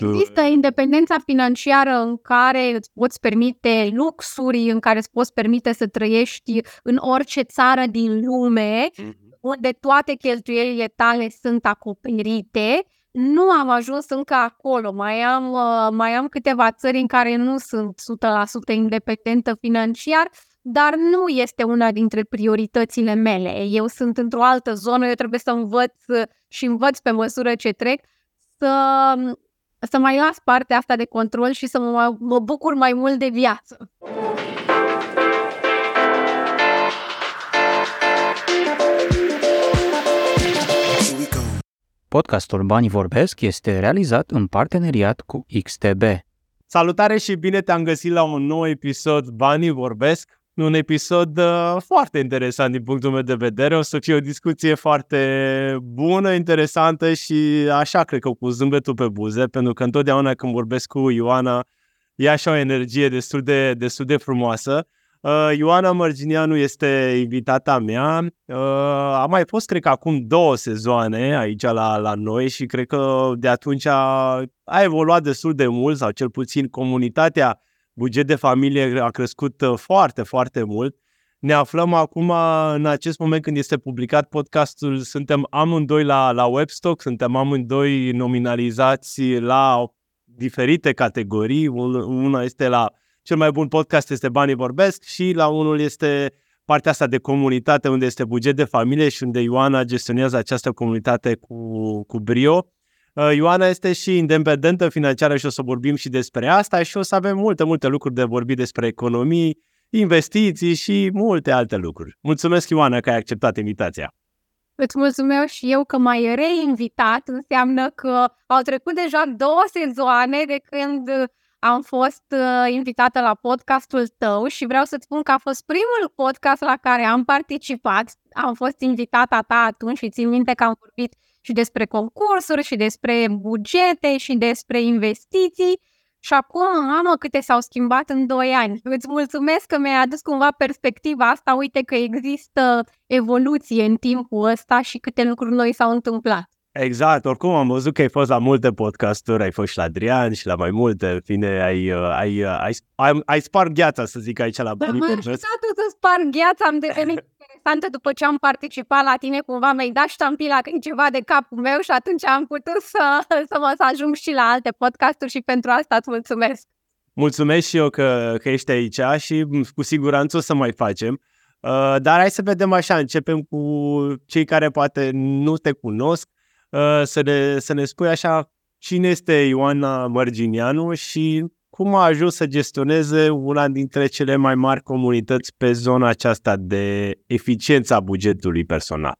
Există independența financiară în care îți poți permite luxuri, în care îți poți permite să trăiești în orice țară din lume, unde toate cheltuielile tale sunt acoperite. Nu am ajuns încă acolo, mai am câteva țări în care nu sunt 100% independentă financiar, dar nu este una dintre prioritățile mele. Eu sunt într-o altă zonă, eu trebuie să învăț pe măsură ce trec, să mai las partea asta de control și să mă bucur mai mult de viață. Podcastul Banii Vorbesc este realizat în parteneriat cu XTB. Salutare și bine te-am găsit la un nou episod Banii Vorbesc. Un episod foarte interesant din punctul meu de vedere. O să fie o discuție foarte bună, interesantă și așa, cred că cu zâmbetul pe buze, pentru că întotdeauna când vorbesc cu Ioana, e așa o energie destul de frumoasă. Ioana Mărginianu este invitata mea. A mai fost, cred că, acum 2 sezoane aici la noi și cred că de atunci a evoluat destul de mult, sau cel puțin comunitatea Buget de Familie a crescut foarte, foarte mult. Ne aflăm acum, în acest moment când este publicat podcastul, suntem amândoi la Webstock, suntem amândoi nominalizați la diferite categorii. Una este la cel mai bun podcast este Banii Vorbesc și la unul este partea asta de comunitate, unde este Buget de Familie și unde Ioana gestionează această comunitate cu brio. Ioana este și independentă financiară și o să vorbim și despre asta și o să avem multe lucruri de vorbit despre economii, investiții și multe alte lucruri. Mulțumesc, Ioana, că ai acceptat invitația. Îți mulțumesc și eu că m-ai reinvitat. Înseamnă că au trecut deja 2 sezoane de când am fost invitată la podcastul tău și vreau să-ți spun că a fost primul podcast la care am participat. Am fost invitata ta atunci și țin minte că am vorbit și despre concursuri, și despre bugete, și despre investiții. Și acum, mamă, câte s-au schimbat în 2 ani. Îți mulțumesc că mi-ai adus cumva perspectiva asta. Uite că există evoluție în timpul ăsta și câte lucruri noi s-au întâmplat. Exact. Oricum am văzut că ai fost la multe podcasturi, ai fost și la Adrian și la mai multe. În fine, ai spart gheața, să zic, aici la Banii Vorbesc. Am ajutat să spart gheața, am devenit după ce am participat la tine, cumva mi-ai dat ștampila când ceva de capul meu și atunci am putut să ajung și la alte podcasturi și pentru asta îți mulțumesc. Mulțumesc și eu că ești aici și cu siguranță o să mai facem. Dar hai să vedem așa, începem cu cei care poate nu te cunosc, să ne spui așa cine este Ioana Mărginianu și cum a ajuns să gestioneze una dintre cele mai mari comunități pe zona aceasta de eficiența bugetului personal?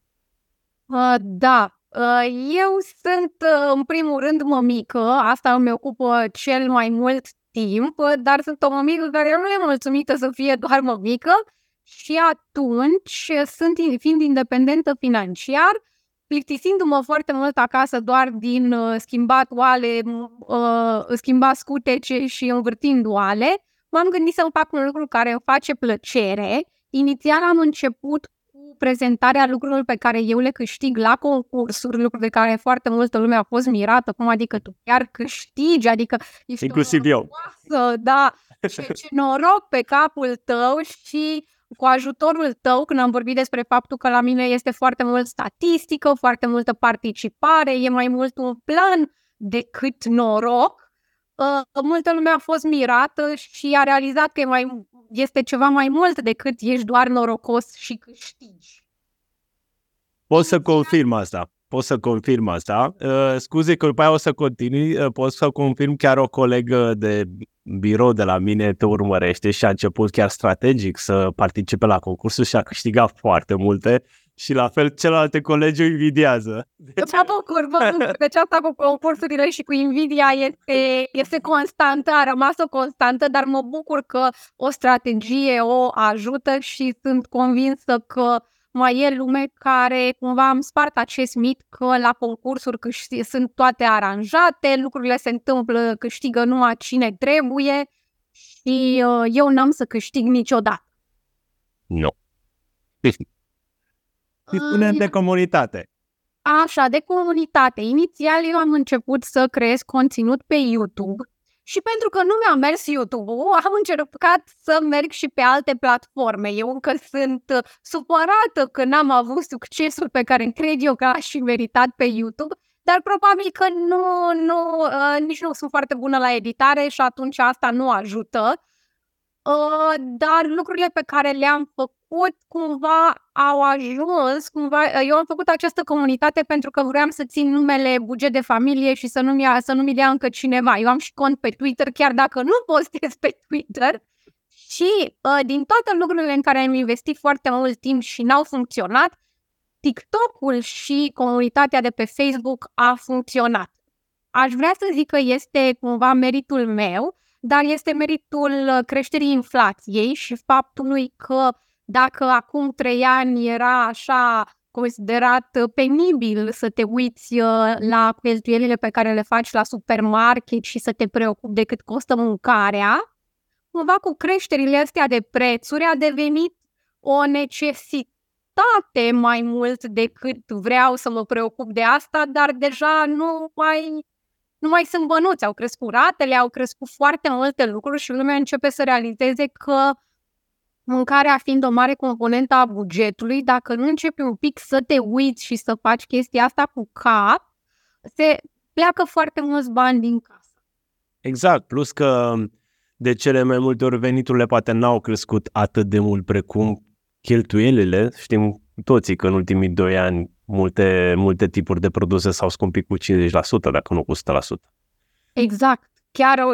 Eu sunt, în primul rând, mămică. Asta îmi ocupă cel mai mult timp, dar sunt o mămică care nu e mulțumită să fie doar mămică și atunci, fiind independentă financiar, plictisindu-mă foarte mult acasă doar din schimbat oale, schimbat scutece și învârtind oale, m-am gândit să-mi fac un lucru care îmi face plăcere. Inițial am început cu prezentarea lucrurilor pe care eu le câștig la concursuri, lucruri de care foarte multă lume a fost mirată, cum adică tu chiar câștigi, adică ești inclusiv eu. Da, ce noroc pe capul tău și cu ajutorul tău, când am vorbit despre faptul că la mine este foarte mult statistică, foarte multă participare, e mai mult un plan decât noroc, multă lume a fost mirată și a realizat că este ceva mai mult decât ești doar norocos și câștigi. Pot să confirm asta. Scuze că după aia o să continui. Pot să confirm, chiar o colegă de birou de la mine te urmărește și a început chiar strategic să participe la concursul și a câștigat foarte multe și la fel celelalte colegi o invidiază. Mă bucur. Deci asta cu concursurile și cu invidia este constantă, a rămas o constantă, dar mă bucur că o strategie o ajută și sunt convinsă că mai e lume care cumva am spart acest mit că la concursuri sunt toate aranjate, lucrurile se întâmplă, câștigă numai cine trebuie și eu n-am să câștig niciodată. Nu. Dispunem de comunitate. Așa, de comunitate. Inițial eu am început să creez conținut pe YouTube și pentru că nu mi-a mers YouTube-ul, am încercat să merg și pe alte platforme. Eu încă sunt supărată că n-am avut succesul pe care cred eu că aș fi meritat pe YouTube, dar probabil că nici nu sunt foarte bună la editare și atunci asta nu ajută. Dar lucrurile pe care le-am făcut eu am făcut această comunitate pentru că vreau să țin numele Buget de Familie și să nu mi dea încă cineva. Eu am și cont pe Twitter, chiar dacă nu postez pe Twitter. Și din toate lucrurile în care am investit foarte mult timp și n-au funcționat, TikTok-ul și comunitatea de pe Facebook a funcționat. Aș vrea să zic că este cumva meritul meu, dar este meritul creșterii inflației și faptului că dacă acum 3 ani era așa considerat penibil să te uiți la cheltuielile pe care le faci la supermarket și să te preocupi de cât costă mâncarea, cumva cu creșterile astea de prețuri a devenit o necesitate mai mult decât vreau să mă preocup de asta, dar deja nu mai sunt bănuți, au crescut ratele, au crescut foarte multe lucruri și lumea începe să realizeze că mâncarea fiind o mare componentă a bugetului, dacă nu începi un pic să te uiți și să faci chestia asta cu cap, se pleacă foarte mulți bani din casă. Exact, plus că de cele mai multe ori veniturile poate n-au crescut atât de mult precum cheltuielile. Știm toții că în ultimii 2 ani multe tipuri de produse s-au scumpit cu 50%, dacă nu cu 100%. Exact.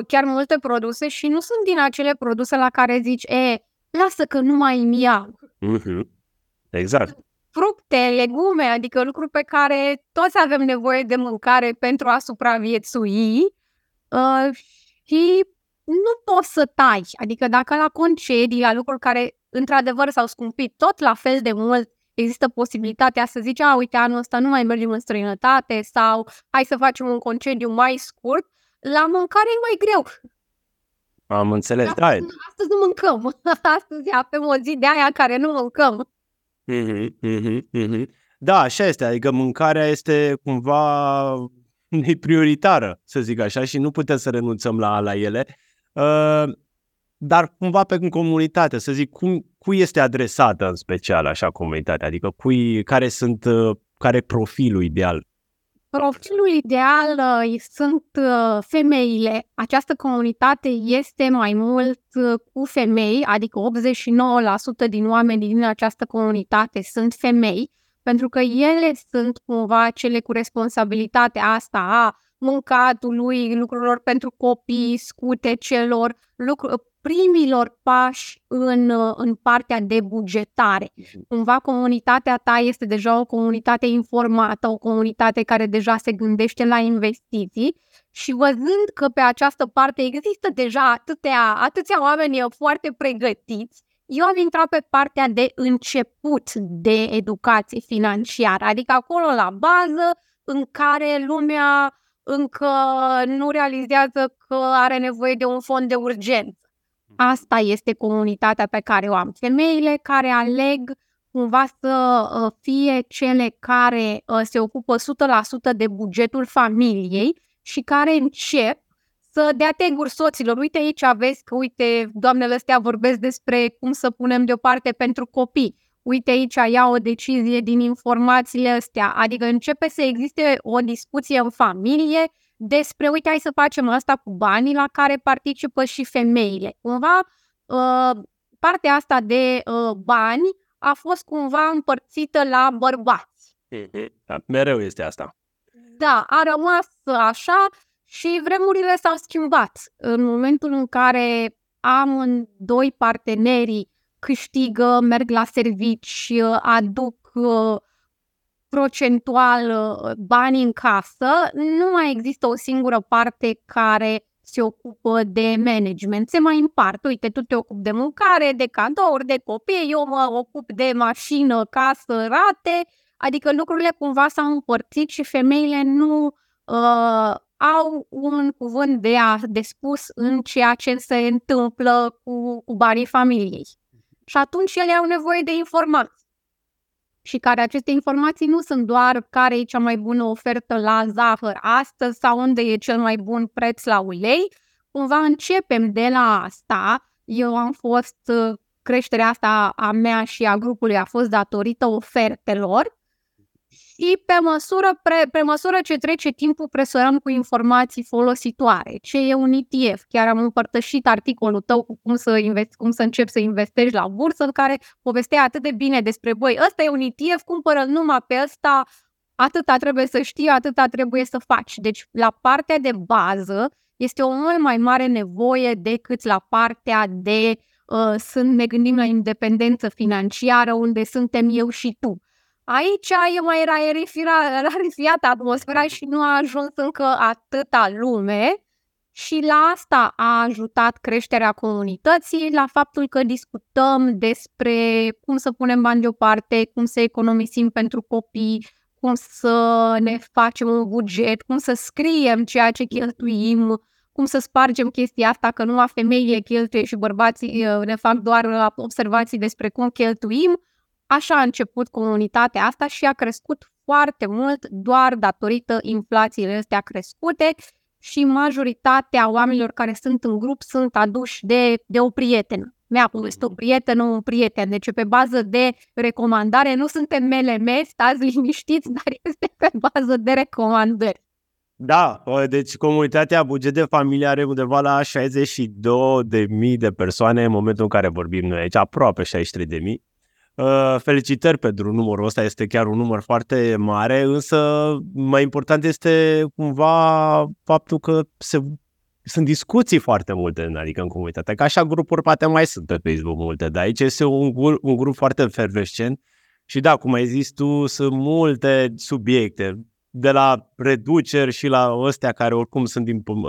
Chiar multe produse și nu sunt din acele produse la care zici, lasă că nu mai îmi iau. Mm-hmm. Exact. Fructe, legume, adică lucruri pe care toți avem nevoie de mâncare pentru a supraviețui și nu poți să tai. Adică dacă la concedii, la lucruri care într-adevăr s-au scumpit tot la fel de mult, există posibilitatea să zici, uite, anul ăsta nu mai mergem în străinătate sau hai să facem un concediu mai scurt, la mâncare e mai greu. Am înțeles, astăzi nu mâncăm, astăzi avem o zi de aia care nu mâncăm. Da, așa este, adică mâncarea este cumva prioritară, să zic așa, și nu putem să renunțăm la ele. Dar cumva pe comunitate, să zic, cui este adresată în special așa comunitatea? Adică care profilul ideal? Profilul ideal sunt femeile. Această comunitate este mai mult cu femei, adică 89% din oamenii din această comunitate sunt femei, pentru că ele sunt cumva cele cu responsabilitatea asta a mâncatului, lucrurilor pentru copii, scutecelor, primilor pași în partea de bugetare. Cumva comunitatea ta este deja o comunitate informată, o comunitate care deja se gândește la investiții și văzând că pe această parte există deja atâția oameni foarte pregătiți, eu am intrat pe partea de început de educație financiară, adică acolo la bază în care lumea încă nu realizează că are nevoie de un fond de urgență. Asta este comunitatea pe care o am. Femeile care aleg cumva să fie cele care se ocupă 100% de bugetul familiei și care încep să dea teguri soților. Uite aici aveți că, uite, doamnele astea vorbesc despre cum să punem deoparte pentru copii. Uite aici ia o decizie din informațiile astea. Adică începe să existe o discuție în familie despre, uite, hai să facem asta cu banii, la care participă și femeile. Cumva partea asta de bani a fost cumva împărțită la bărbați. Mereu este asta. Da, a rămas așa și vremurile s-au schimbat. În momentul în care amândoi partenerii câștigă, merg la servici, aduc procentual bani în casă, nu mai există o singură parte care se ocupă de management. Se mai împart. Uite, tu te ocupi de mâncare, de cadouri, de copii, eu mă ocup de mașină, casă, rate. Adică lucrurile cumva s-au împărțit și femeile nu au un cuvânt de spus în ceea ce se întâmplă cu banii familiei. Și atunci ele au nevoie de informații. și care aceste informații nu sunt doar care e cea mai bună ofertă la zahăr astăzi sau unde e cel mai bun preț la ulei. Cumva începem de la asta. Eu am fost, creșterea asta a mea și a grupului a fost datorită ofertelor și pe măsură ce trece timpul presărăm cu informații folositoare. Ce e un ETF? Chiar am împărtășit articolul tău cu cum să începi să investești la bursă, care povestea atât de bine despre, băi, ăsta e un ETF, cumpără-l numai pe ăsta, atâta trebuie să știi, atâta trebuie să faci. Deci la partea de bază este o mult mai mare nevoie decât la partea de ne gândim la independență financiară, unde suntem eu și tu. Aici e mai rarefiată atmosfera și nu a ajuns încă atâta lume și la asta a ajutat creșterea comunității, la faptul că discutăm despre cum să punem bani deoparte, cum să economisim pentru copii, cum să ne facem un buget, cum să scriem ceea ce cheltuim, cum să spargem chestia asta că numai femeile cheltuie și bărbații ne fac doar observații despre cum cheltuim. Așa a început comunitatea asta și a crescut foarte mult doar datorită inflației astea crescute și majoritatea oamenilor care sunt în grup sunt aduși de o prietenă. Mi-a povestit o prietenă, un prieten. Deci pe bază de recomandare, nu suntem MLM, stați liniștiți, dar este pe bază de recomandări. Da, deci comunitatea Buget de Familie are undeva la 62.000 de persoane în momentul în care vorbim noi aici, aproape 63.000. Felicitări pentru numărul ăsta, este chiar un număr foarte mare, însă mai important este cumva faptul că sunt discuții foarte multe, adică în comunitate, că așa grupuri poate mai sunt pe Facebook multe, dar aici este un grup foarte fervescent și da, cum ai zis tu, sunt multe subiecte, de la reduceri și la ăstea care oricum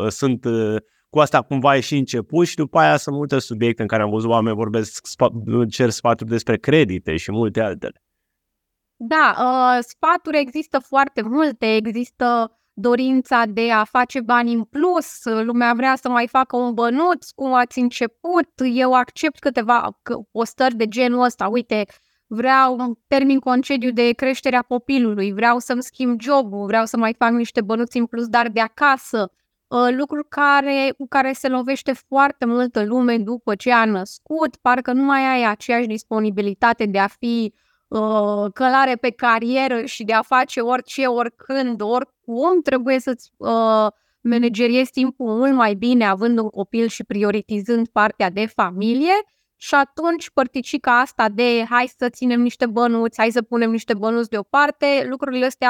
sunt cu asta cumva e și început și după aia sunt multe subiecte în care am văzut oameni vorbesc, cer sfaturi despre credite și multe altele. Da, sfaturi există foarte multe, există dorința de a face bani în plus, lumea vrea să mai facă un bănuț, cum ați început, eu accept câteva postări de genul ăsta, uite, vreau, termin concediu de creșterea copilului, vreau să-mi schimb job-ul, vreau să mai fac niște bănuți în plus, dar de acasă. Lucruri cu care se lovește foarte multă lume după ce a născut, parcă nu mai ai aceeași disponibilitate de a fi călare pe carieră și de a face orice, oricând, oricum, trebuie să-ți manageriezi timpul mult mai bine având un copil și prioritizând partea de familie și atunci părticica asta de hai să ținem niște bănuți, hai să punem niște bănuți deoparte, lucrurile astea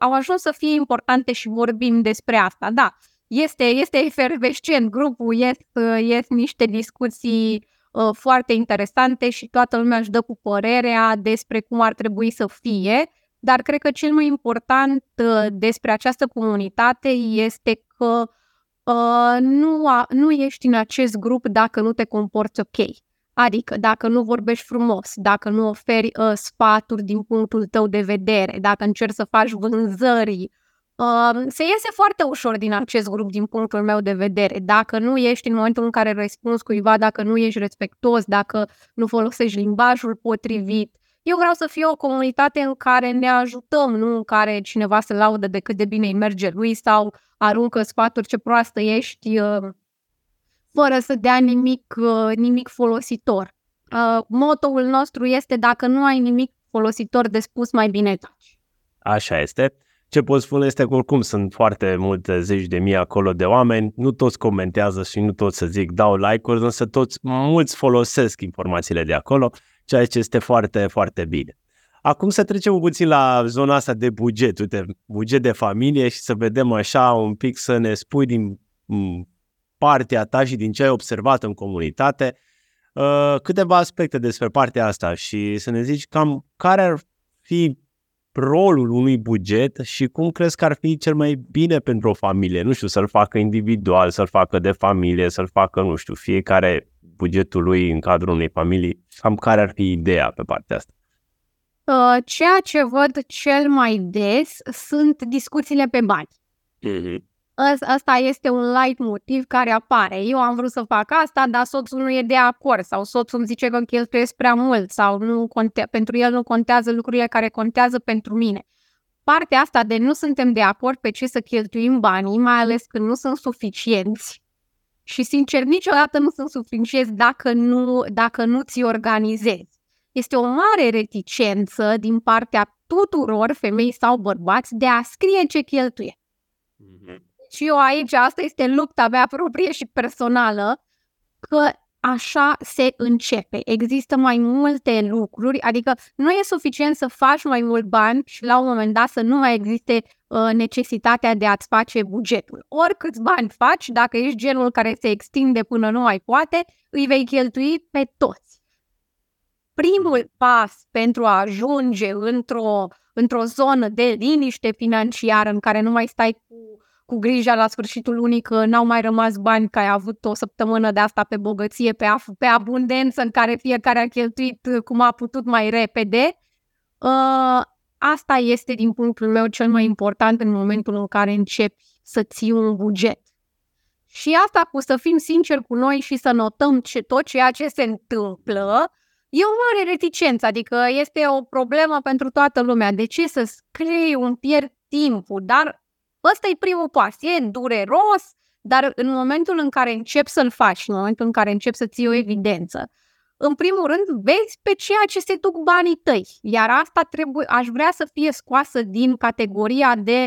au ajuns să fie importante și vorbim despre asta. Da, este efervescent grupul, ies niște discuții foarte interesante și toată lumea își dă cu părerea despre cum ar trebui să fie, dar cred că cel mai important despre această comunitate este că nu ești în acest grup dacă nu te comporți ok. Adică dacă nu vorbești frumos, dacă nu oferi sfaturi din punctul tău de vedere, dacă încerci să faci vânzări. Se iese foarte ușor din acest grup din punctul meu de vedere. Dacă nu ești în momentul în care răspunzi cuiva, dacă nu ești respectuos, dacă nu folosești limbajul potrivit. Eu vreau să fie o comunitate în care ne ajutăm, nu în care cineva se laudă de cât de bine îi merge lui sau aruncă sfaturi ce proastă ești fără să dea nimic folositor. Motoul nostru este dacă nu ai nimic folositor de spus, mai bine taci. Așa este. Ce pot spune este că oricum sunt foarte multe zeci de mii acolo de oameni, nu toți comentează și nu toți, să zic, dau like-uri, însă mulți folosesc informațiile de acolo, ceea ce este foarte, foarte bine. Acum să trecem puțin la zona asta de buget, uite, buget de familie și să vedem așa un pic, să ne spui din partea ta și din ce ai observat în comunitate câteva aspecte despre partea asta și să ne zici cam care ar fi rolul unui buget și cum crezi că ar fi cel mai bine pentru o familie, nu știu, să-l facă individual, să-l facă de familie, să-l facă, nu știu, fiecare bugetul lui în cadrul unei familii, cam care ar fi ideea pe partea asta? Ceea ce văd cel mai des sunt discuțiile pe bani. Asta este un light motiv care apare. Eu am vrut să fac asta, dar soțul nu e de acord sau soțul îmi zice că cheltuiesc prea mult sau pentru el nu contează lucrurile care contează pentru mine. Partea asta de nu suntem de acord pe ce să cheltuim banii, mai ales când nu sunt suficienți și, sincer, niciodată nu sunt suficienți dacă nu ți organizezi. Este o mare reticență din partea tuturor, femei sau bărbați, de a scrie ce cheltuie. Și eu aici, asta este lupta mea proprie și personală, că așa se începe. Există mai multe lucruri, adică nu e suficient să faci mai mult bani și la un moment dat să nu mai existe necesitatea de a-ți face bugetul. Oricâți bani faci, dacă ești genul care se extinde până nu mai poate, îi vei cheltui pe toți. Primul pas pentru a ajunge într-o zonă de liniște financiară în care nu mai stai cu grija la sfârșitul lunii că n-au mai rămas bani, că ai avut o săptămână de asta pe bogăție, pe abundență, în care fiecare a cheltuit cum a putut mai repede. Asta este, din punctul meu, cel mai important în momentul în care începi să ții un buget. Și asta, cu să fim sinceri cu noi și să notăm tot ceea ce se întâmplă, e o mare reticență, adică este o problemă pentru toată lumea. De ce să scrii un pierd timpul? Dar ăsta e primul pas, e dureros, dar în momentul în care începi să-l faci, în momentul în care începi să ții o evidență, în primul rând vezi pe ceea ce se duc banii tăi, iar asta aș vrea să fie scoasă din categoria de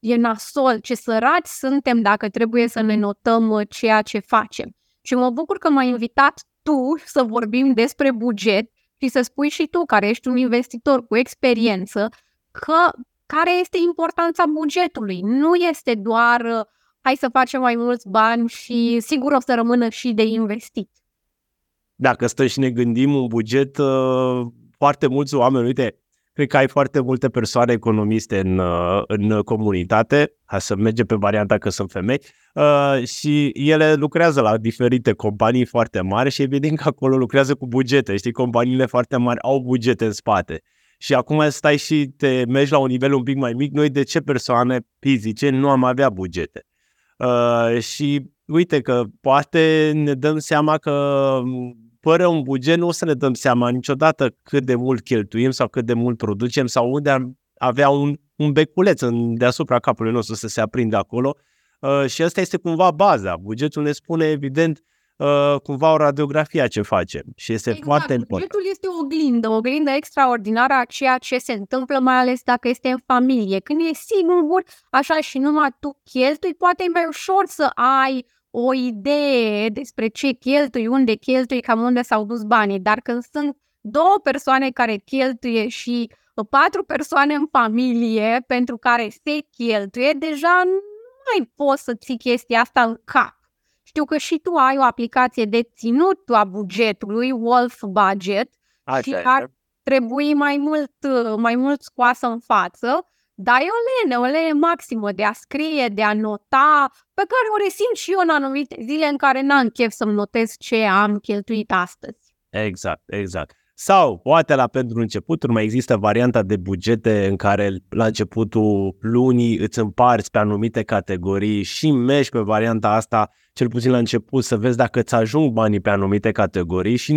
e nasol, ce săraci suntem dacă trebuie să ne notăm ceea ce facem. Și mă bucur că m-ai invitat tu să vorbim despre buget și să spui și tu, care ești un investitor cu experiență, care este importanța bugetului. Nu este doar hai să facem mai mulți bani și sigur o să rămână și de investit. Dacă stăm și ne gândim un buget, foarte mulți oameni, uite, cred că ai foarte multe persoane economiste în comunitate, hai să mergem pe varianta că sunt femei, și ele lucrează la diferite companii foarte mari și evident că acolo lucrează cu bugete. Știi, companiile foarte mari au bugete în spate. Și acum stai și te mergi la un nivel un pic mai mic. Noi de ce persoane fizice nu am avea bugete? Și uite că poate ne dăm seama că fără un buget nu o să ne dăm seama niciodată cât de mult cheltuim sau cât de mult producem sau unde am avea un beculeț deasupra capului nostru să se aprindă acolo. Și asta este cumva baza. Bugetul ne spune evident cumva o radiografie a ce facem și este foarte important. Bugetul este o oglindă extraordinară a ceea ce se întâmplă, mai ales dacă este în familie. Când e singur, așa și numai tu cheltui, poate e mai ușor să ai o idee despre ce cheltui, unde cheltui, cam unde s-au dus banii. Dar când sunt două persoane care cheltuie și patru persoane în familie pentru care se cheltuie, deja nu mai poți să ții chestia asta în cap. Știu că și tu ai o aplicație de ținut a bugetului, Wolf Budget, așa, și ar trebui mai mult scoasă în față. Dar e o lene maximă de a scrie, de a nota, pe care o resimt și eu în anumite zile în care n-am chef să-mi notez ce am cheltuit astăzi. Exact. Sau, poate pentru începuturi mai există varianta de bugete în care la începutul lunii îți împarți pe anumite categorii și mergi pe varianta asta, cel puțin la început, să vezi dacă îți ajung banii pe anumite categorii și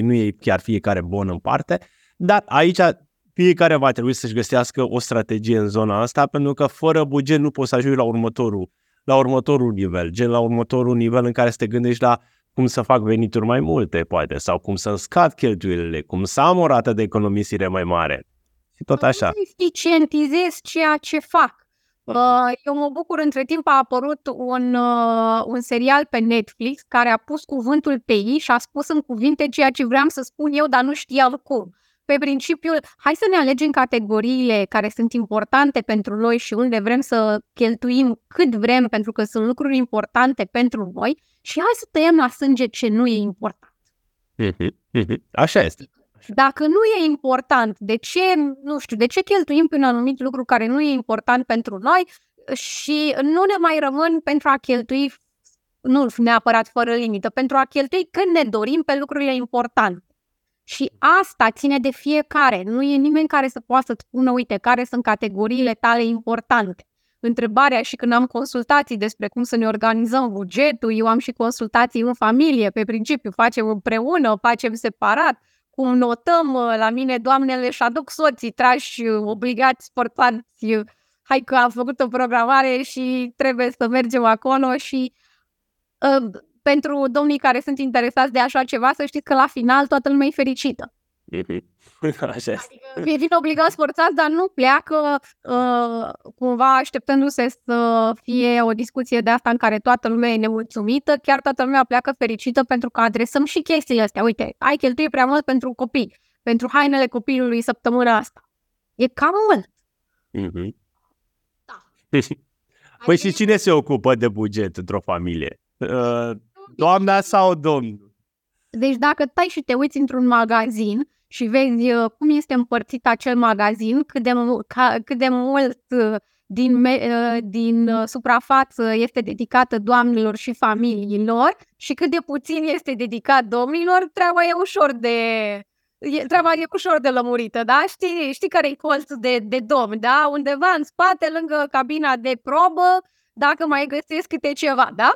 nu e chiar fiecare bon în parte, dar aici fiecare va trebui să-și găsească o strategie în zona asta, pentru că fără buget nu poți să ajungi la următorul nivel, în care să te gândești la cum să fac venituri mai multe, poate, sau cum să-mi scad cheltuielile, cum să am o rată de economisire mai mare și tot așa. Nu eficientizez ceea ce fac. Eu mă bucur, între timp a apărut un serial pe Netflix care a pus cuvântul pe i și a spus în cuvinte ceea ce vreau să spun eu, dar nu știam cum. Pe principiul, hai să ne alegem categoriile care sunt importante pentru noi și unde vrem să cheltuim cât vrem, pentru că sunt lucruri importante pentru noi și hai să tăiem la sânge ce nu e important. Așa este. Dacă nu e important, de ce cheltuim pe un anumit lucru care nu e important pentru noi și nu ne mai rămân pentru a cheltui, nu neapărat fără limită, pentru a cheltui când ne dorim pe lucrurile importante. Și asta ține de fiecare. Nu e nimeni care să poată să spună, uite, care sunt categoriile tale importante. întrebarea și când am consultații despre cum să ne organizăm bugetul, eu am și consultații în familie, pe principiu, facem împreună, facem separat, cum notăm la mine, doamnele își aduc soții, trași, obligați, sportați, hai că am făcut o programare și trebuie să mergem acolo și... pentru domnii care sunt interesați de așa ceva, să știți că la final toată lumea e fericită. Așa. Adică vin obligați forțați, dar nu pleacă cumva așteptându-se să fie o discuție de asta în care toată lumea e nemulțumită, chiar toată lumea pleacă fericită pentru că adresăm și chestiile astea. Uite, ai cheltuit prea mult pentru copii, pentru hainele copilului săptămâna asta. E cam mult. Mm-hmm. Da. Păi și cine se ocupă de buget într-o familie? Doamna sau domnul? Deci dacă tai și te uiți într-un magazin și vezi cum este împărțit acel magazin, cât de mult din suprafață este dedicată doamnelor și familiilor și cât de puțin este dedicat domnilor, treaba e ușor de lămurită, da? Știi care-i colțul de domn, da? Undeva în spate, lângă cabina de probă, dacă mai găsesc câte ceva, da?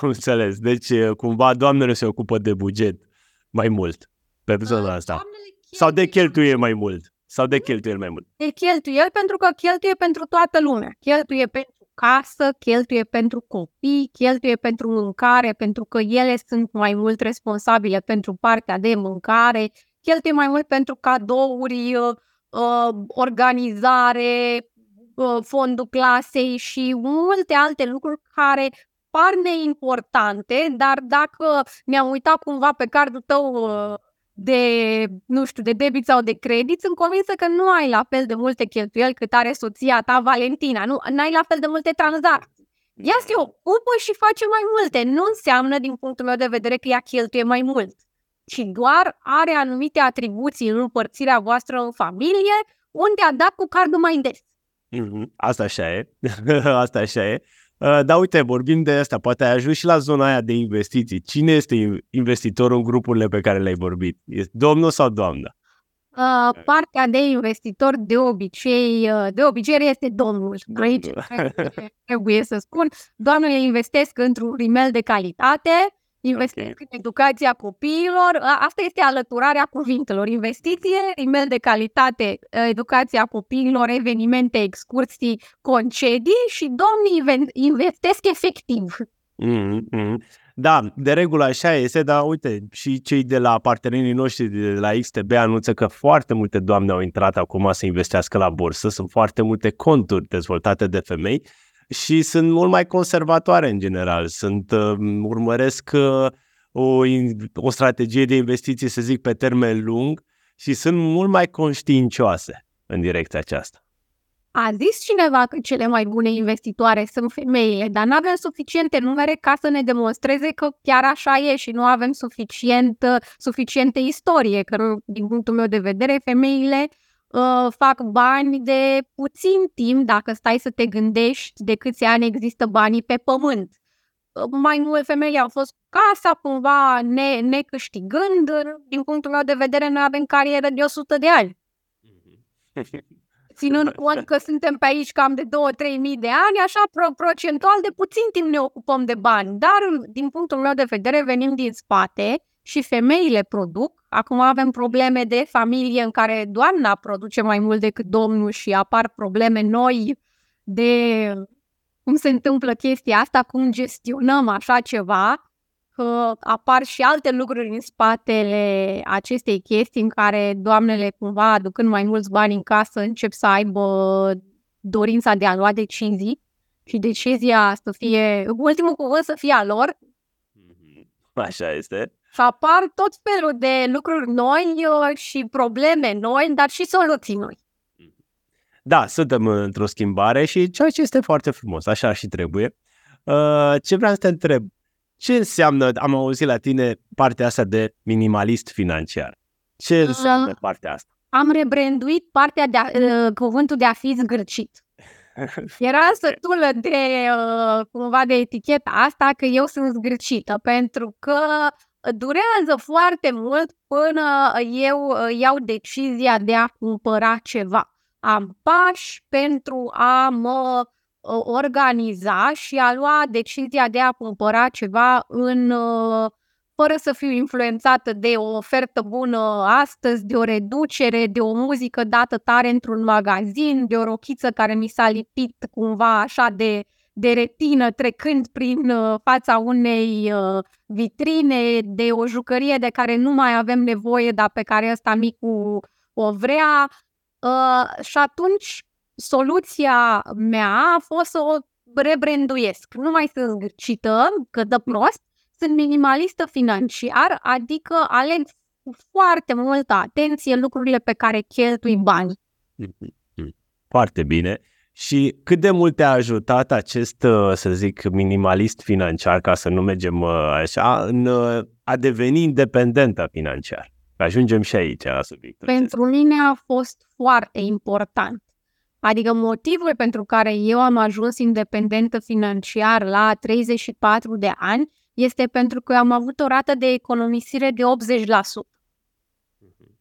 Am înțeles. Deci, cumva, doamnele se ocupă de buget mai mult pe persoana asta. Sau de cheltuieli mai mult. De cheltuieli, pentru că cheltuie pentru toată lumea. Cheltuie pentru casă, cheltuie pentru copii, cheltuie pentru mâncare, pentru că ele sunt mai mult responsabile pentru partea de mâncare, cheltuie mai mult pentru cadouri, organizare, fondul clasei și multe alte lucruri care... par neimportante, dar dacă mi-am uitat cumva pe cardul tău de debit sau de credit, sunt convinsă că nu ai la fel de multe cheltuieli cât are soția ta, Valentina, nu ai la fel de multe tranzacții. Ea se ocupă și face mai multe, nu înseamnă din punctul meu de vedere că ea cheltuie mai mult, ci doar are anumite atribuții în împărțirea voastră în familie, unde a dat cu cardul mai des. Asta așa e, asta așa e. Dar uite, vorbim de asta, poate ai ajuns și la zona aia de investiții. Cine este investitorul în grupurile pe care le-ai vorbit? Este domnul sau doamna? Partea de investitor de obicei este domnul. Aici trebuie să spun. Doamnele investesc într-un rimel de calitate, investesc în educația copiilor. Asta este alăturarea cuvintelor. Investiție, rimel de calitate, educația copiilor, evenimente, excursii, concedii și domnii investesc efectiv. Da, de regulă așa este, dar uite, și cei de la partenerii noștri de la XTB anunță că foarte multe doamne au intrat acum să investească la bursă. Sunt foarte multe conturi dezvoltate de femei. Și sunt mult mai conservatoare în general, urmăresc o strategie de investiții, să zic, pe termen lung și sunt mult mai conștiincioase în direcția aceasta. A zis cineva că cele mai bune investitoare sunt femeile, dar nu avem suficiente numere ca să ne demonstreze că chiar așa e și nu avem suficientă istorie, că din punctul meu de vedere femeile... fac bani de puțin timp, dacă stai să te gândești de câți ani există banii pe pământ. Mai multe femei au fost casa cumva necâștigând, din punctul meu de vedere noi avem carieră de 100 de ani. Ținând cont că suntem pe aici cam de 2-3 mii de ani, așa procentual de puțin timp ne ocupăm de bani, dar din punctul meu de vedere venim din spate. Și femeile produc. Acum avem probleme de familie în care doamna produce mai mult decât domnul și apar probleme noi de cum se întâmplă chestia asta, cum gestionăm așa ceva, că apar și alte lucruri în spatele acestei chestii în care doamnele cumva aducând mai mulți bani în casă încep să aibă dorința de a lua decizii și decizia să fie, ultimul cuvânt să fie a lor. Așa este. Și apar tot felul de lucruri noi și probleme noi, dar și soluții noi. Da, suntem într-o schimbare și ceea ce este foarte frumos, așa și trebuie. Ce vreau să te întreb, ce înseamnă, am auzit la tine, partea asta de minimalist financiar? Ce înseamnă partea asta? Am rebranduit partea cuvântul de a fi zgârcit. Era sătulă de eticheta asta că eu sunt zgârcită, pentru că durează foarte mult până eu iau decizia de a cumpăra ceva. Am pași pentru a mă organiza și a lua decizia de a cumpăra ceva fără să fiu influențată de o ofertă bună astăzi, de o reducere, de o muzică dată tare într-un magazin, de o rochiță care mi s-a lipit cumva așa de retină trecând prin fața unei vitrine, de o jucărie de care nu mai avem nevoie, dar pe care ăsta micu o vrea. Și atunci soluția mea a fost să o rebranduiesc. Nu mai sunt zgârcită, că dă prost, sunt minimalistă financiar, adică aleg cu foarte multă atenție lucrurile pe care cheltui bani. Foarte bine. Și cât de mult te-a ajutat acest, să zic, minimalist financiar, ca să nu mergem așa, în a deveni independentă financiar? Ajungem și aici la subiectul. Pentru mine a fost foarte important. Adică motivul pentru care eu am ajuns independentă financiar la 34 de ani este pentru că am avut o rată de economisire de 80%.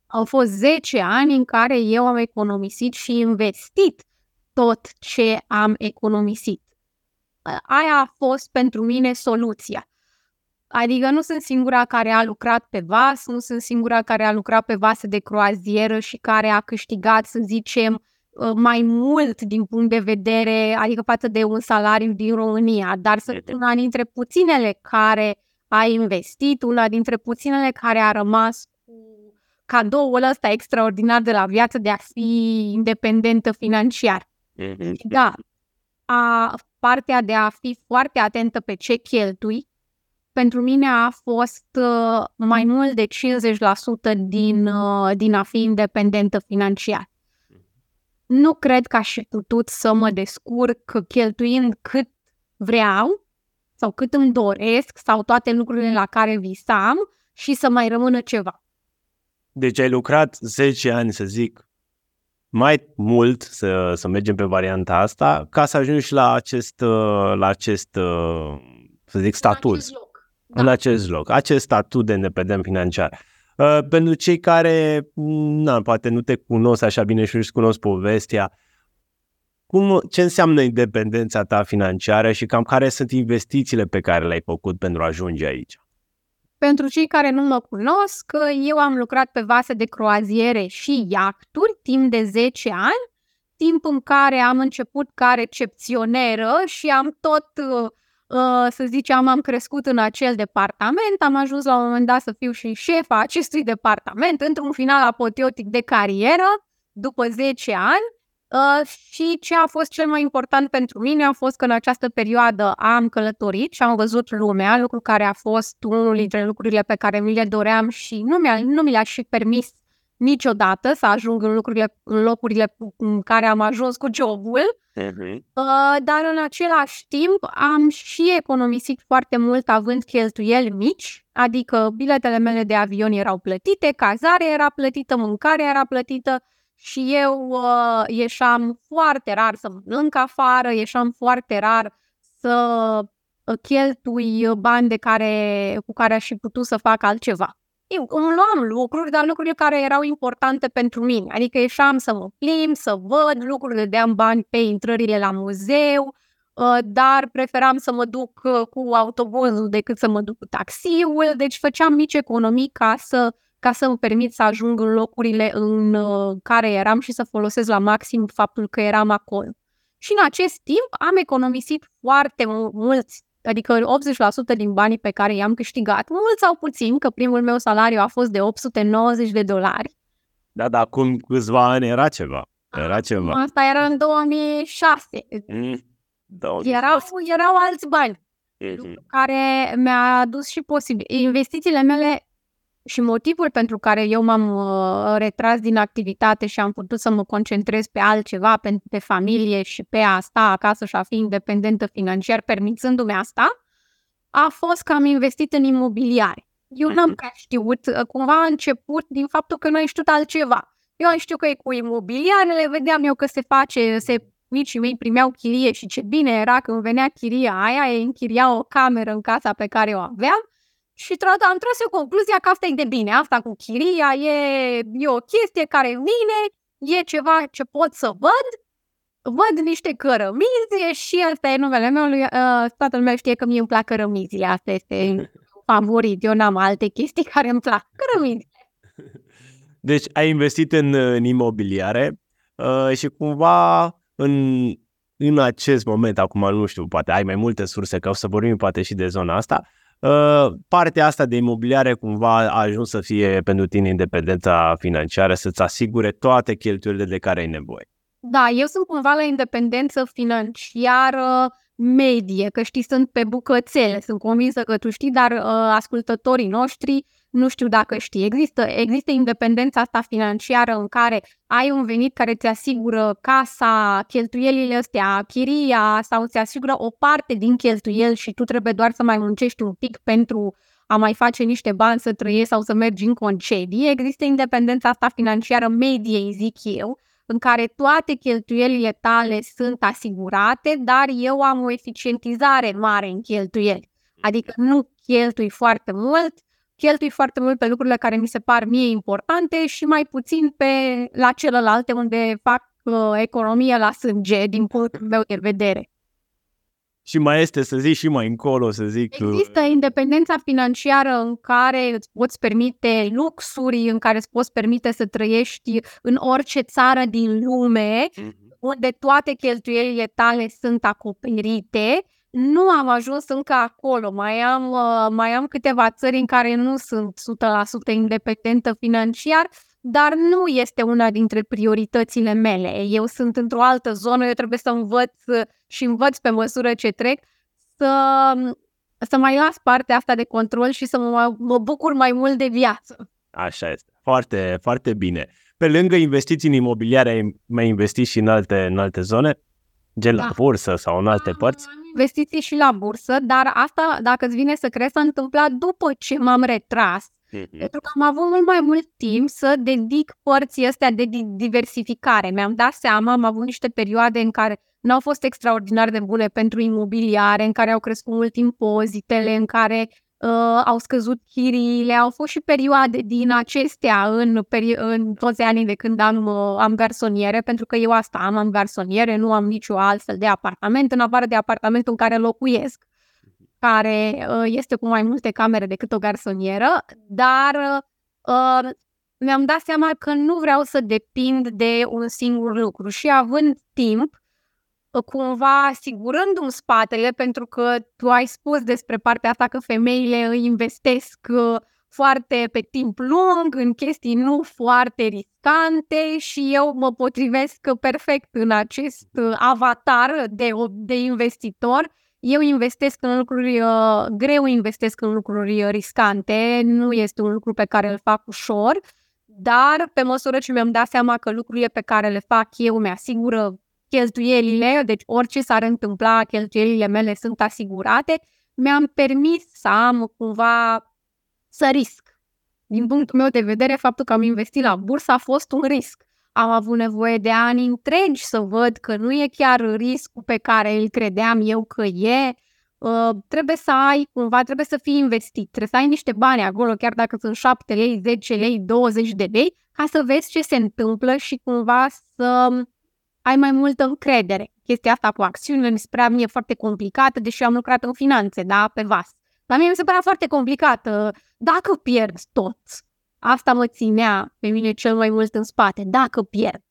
Au fost 10 ani în care eu am economisit și investit tot ce am economisit. Aia a fost pentru mine soluția. Adică nu sunt singura care a lucrat pe vas, nu sunt singura care a lucrat pe vase de croazieră și care a câștigat, să zicem, mai mult din punct de vedere, adică față de un salariu din România, dar sunt una dintre puținele care a investit, una dintre puținele care a rămas cu cadoul ăsta extraordinar de la viață de a fi independentă financiar. Da, partea de a fi foarte atentă pe ce cheltui, pentru mine a fost mai mult de 50% din a fi independentă financiar. Nu cred că aș fi putut să mă descurc cheltuind cât vreau sau cât îmi doresc sau toate lucrurile la care visam și să mai rămână ceva. Deci ai lucrat 10 ani, să zic, mai mult, să mergem pe varianta asta, ca să ajungi la acest să zic, statut. Da. În acest loc, acest statut de independent financiar. Pentru cei care, poate nu te cunosc așa bine și nu-și cunosc povestea, ce înseamnă independența ta financiară și cam care sunt investițiile pe care le-ai făcut pentru a ajunge aici? Pentru cei care nu mă cunosc, eu am lucrat pe vase de croaziere și iahturi timp de 10 ani, timp în care am început ca recepționeră și am să zicem, am crescut în acel departament, am ajuns la un moment dat să fiu și șefa acestui departament, într-un final apoteotic de carieră, după 10 ani. Și ce a fost cel mai important pentru mine a fost că în această perioadă am călătorit și am văzut lumea, lucru care a fost unul dintre lucrurile pe care mi le doream și nu mi le-aș fi permis niciodată să ajung în locurile în care am ajuns cu jobul, dar în același timp am și economisit foarte mult având cheltuieli mici, adică biletele mele de avion erau plătite, cazarea era plătită, mâncarea era plătită și eu ieșeam foarte rar să mănânc afară, ieșeam foarte rar să cheltui bani cu care aș fi putut să fac altceva. Eu îmi luam lucruri, dar lucrurile care erau importante pentru mine. Adică ieșeam să mă plimb, să văd lucruri, dădeam bani pe intrările la muzeu, dar preferam să mă duc cu autobuzul decât să mă duc cu taxiul. Deci făceam mici economii ca să îmi permit să ajung în locurile în care eram și să folosesc la maxim faptul că eram acolo. Și în acest timp am economisit foarte mulți, adică 80% din banii pe care i-am câștigat, mult sau puțin, că primul meu salariu a fost de $890. Da, dar acum câțiva ani era ceva. Asta era în 2006. Erau alți bani, care mi-a adus și investițiile mele și motivul pentru care eu m-am retras din activitate și am putut să mă concentrez pe altceva, pe familie și pe a sta acasă și a fi independentă financiar, permițându-mi asta, a fost că am investit în imobiliare. Eu n-am știut, cumva a început din faptul că nu am știut altceva. Eu știu că e cu imobiliarele, vedeam eu că se face, micii mei primeau chirie și ce bine era când venea chiria aia, ei închiriau o cameră în casa pe care o aveam. Și am tras eu concluzia că asta e de bine, asta cu chiria e o chestie care vine, e ceva ce pot să văd, văd niște cărămizi și asta e numele meu, toată lumea știe că mie îmi plac cărămizile, asta este favorit, eu n-am alte chestii care îmi plac, cărămizi. Deci ai investit în imobiliare și cumva în acest moment, acum nu știu, poate ai mai multe surse, că o să vorbim poate și de zona asta, partea asta de imobiliare cumva a ajuns să fie pentru tine independența financiară, să-ți asigure toate cheltuielile de care ai nevoie. Da, eu sunt cumva la independență financiară medie, că știi, sunt pe bucățele, sunt convinsă că tu știi, dar ascultătorii noștri nu știu dacă știi. Există independența asta financiară în care ai un venit care ți asigură casa, cheltuielile astea, chiria, sau ți asigură o parte din cheltuieli și tu trebuie doar să mai muncești un pic pentru a mai face niște bani, să trăiești sau să mergi în concedii. Există independența asta financiară medie, zic eu, în care toate cheltuielile tale sunt asigurate, dar eu am o eficientizare mare în cheltuieli. Adică nu cheltui foarte mult pe lucrurile care mi se par mie importante și mai puțin la celelalte unde fac economie la sânge, din punctul meu de vedere. Și mai este, să zic, și mai încolo, să zic... Există independența financiară în care îți poți permite luxuri, în care îți poți permite să trăiești în orice țară din lume, unde toate cheltuielile tale sunt acoperite. Nu am ajuns încă acolo, mai am câteva țări în care nu sunt 100% independentă financiar, dar nu este una dintre prioritățile mele. Eu sunt într-o altă zonă, eu trebuie să învăț și învăț pe măsură ce trec să mai las partea asta de control și să mă bucur mai mult de viață. Așa este. Foarte, foarte bine. Pe lângă investiții în imobiliare, mai investiți și în alte zone? Gen la bursă sau în alte părți? Am investiții și la bursă, dar asta, dacă îți vine să crezi, s-a întâmplat după ce m-am retras. Pentru că am avut mult mai mult timp să dedic părții astea de diversificare. Mi-am dat seama, am avut niște perioade în care n-au fost extraordinar de bune pentru imobiliare, în care au crescut mult impozitele, în care au scăzut chiriile, au fost și perioade din acestea în toți anii de când am garsoniere, pentru că eu asta am garsoniere, nu am nicio altfel de apartament, în afară de apartamentul în care locuiesc, care este cu mai multe camere decât o garsonieră, dar mi-am dat seama că nu vreau să depind de un singur lucru și având timp, cumva asigurându-mi spatele, pentru că tu ai spus despre partea asta că femeile îi investesc foarte pe timp lung, în chestii nu foarte riscante și eu mă potrivesc perfect în acest avatar de investitor. Eu investesc în lucruri greu, investesc în lucruri riscante, nu este un lucru pe care îl fac ușor, dar pe măsură ce mi-am dat seama că lucrurile pe care le fac eu mi-asigură cheltuielile, deci orice s-ar întâmpla, cheltuielile mele sunt asigurate, mi-am permis să am cumva să risc. Din punctul meu de vedere, faptul că am investit la bursă a fost un risc. Am avut nevoie de ani întregi să văd că nu e chiar riscul pe care îl credeam eu că e. Trebuie să fii investit, trebuie să ai niște bani acolo, chiar dacă sunt 7 lei, 10 lei, 20 de lei, ca să vezi ce se întâmplă și cumva să ai mai multă încredere. Chestia asta cu acțiunile mi se părea mie foarte complicată, deși eu am lucrat în finanțe, da, pe VAS. La mine mi se părea foarte complicată. Dacă pierzi tot, asta mă ținea pe mine cel mai mult în spate, dacă pierd.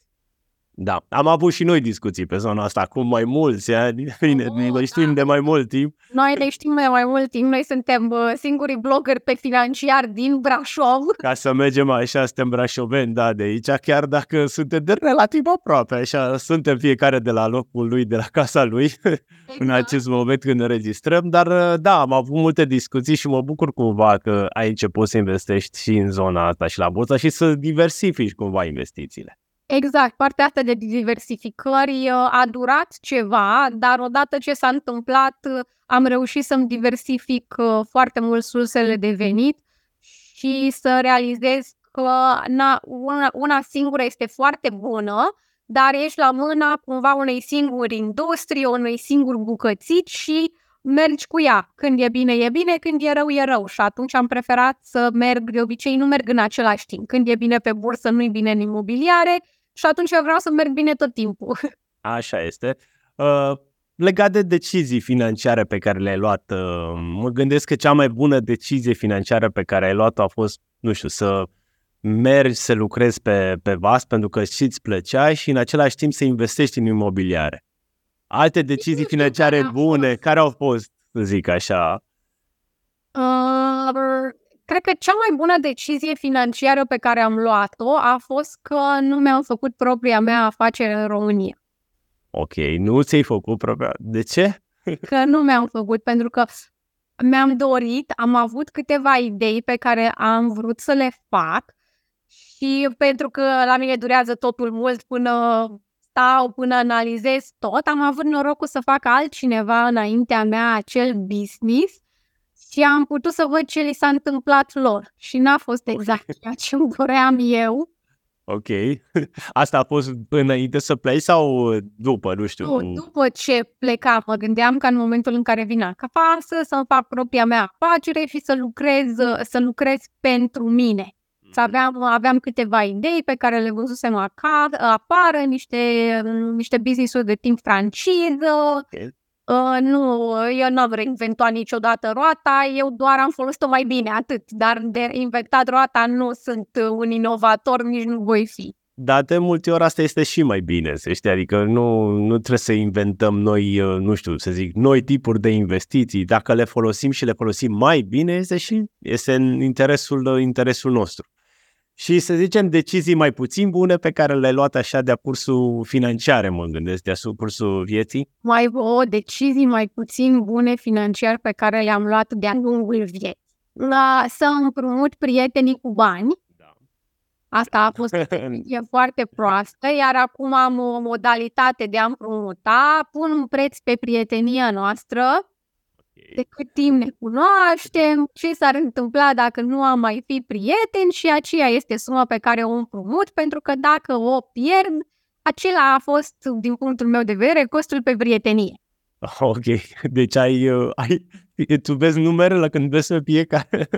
Da, am avut și noi discuții pe zona asta cu mai mulți ani, ne știm de mai mult timp. Noi ne știm de mai mult timp, noi suntem singurii bloggeri pe financiar din Brașov. Ca să mergem așa, suntem brașoveni, da, de aici, chiar dacă suntem de relativ aproape, așa, suntem fiecare de la locul lui, de la casa lui, exact. În acest moment când înregistrăm, dar da, am avut multe discuții și mă bucur cumva că ai început să investești și în zona asta și la bursă și să diversifici cumva investițiile. Exact, partea asta de diversificări a durat ceva, dar odată ce s-a întâmplat am reușit să-mi diversific foarte mult sursele de venit și să realizez că una singură este foarte bună, dar ești la mâna cumva unei singuri industrii, unei singuri bucățici și mergi cu ea. Când e bine, e bine, când e rău, e rău. Și atunci am preferat să merg, de obicei nu merg în același timp. Când e bine pe bursă, nu-i bine în imobiliare. Și atunci eu vreau să merg bine tot timpul. Așa este. Legat de decizii financiare pe care le-ai luat, mă gândesc că cea mai bună decizie financiară pe care ai luat-o a fost, nu știu, să mergi să lucrezi pe VAS pentru că și îți plăcea și în același timp să investești în imobiliare. Alte decizii financiare bune, care au fost, să zic așa? Cred că cea mai bună decizie financiară pe care am luat-o a fost că nu mi-am făcut propria mea afacere în România. Ok, nu ți-ai făcut propria... De ce? Că nu mi-am făcut, pentru că mi-am dorit, am avut câteva idei pe care am vrut să le fac și pentru că la mine durează totul mult până analizez tot, am avut norocul să fac altcineva înaintea mea acel business și am putut să văd ce li s-a întâmplat lor și n-a fost exact ceea ce îmi doream eu. Ok. Asta a fost înainte să pleci sau după, nu știu? Nu, după ce plecam, mă gândeam că în momentul în care vin acasă să-mi fac propria mea afacere și să lucrez pentru mine. Aveam câteva idei pe care le văzusem apară, niște business-uri de timp franciză. Okay. Eu n-am reinventat niciodată roata, eu doar am folosit-o mai bine, atât. Dar de inventat roata nu sunt un inovator, nici nu voi fi. Dar de multe ori asta este și mai bine, să știi, adică nu trebuie să inventăm noi, nu știu, să zic, noi tipuri de investiții. Dacă le folosim și le folosim mai bine, este în interesul nostru. Și să zicem decizii mai puțin bune pe care le-ai luat așa de-a cursul financiare, mă gândesc, de-a cursul vieții? Decizii mai puțin bune financiar pe care le-am luat de-a lungul vieții. Să împrumut prietenii cu bani. Da. Asta a fost e foarte proastă, iar acum am o modalitate de a împrumuta, pun un preț pe prietenia noastră. De cât timp ne cunoaștem, ce s-ar întâmpla dacă nu am mai fi prieteni și aceea este suma pe care o împrumut, pentru că dacă o pierd, acela a fost, din punctul meu de vedere, costul pe prietenie. Ok, deci tu vezi numerele când vezi pe fiecare.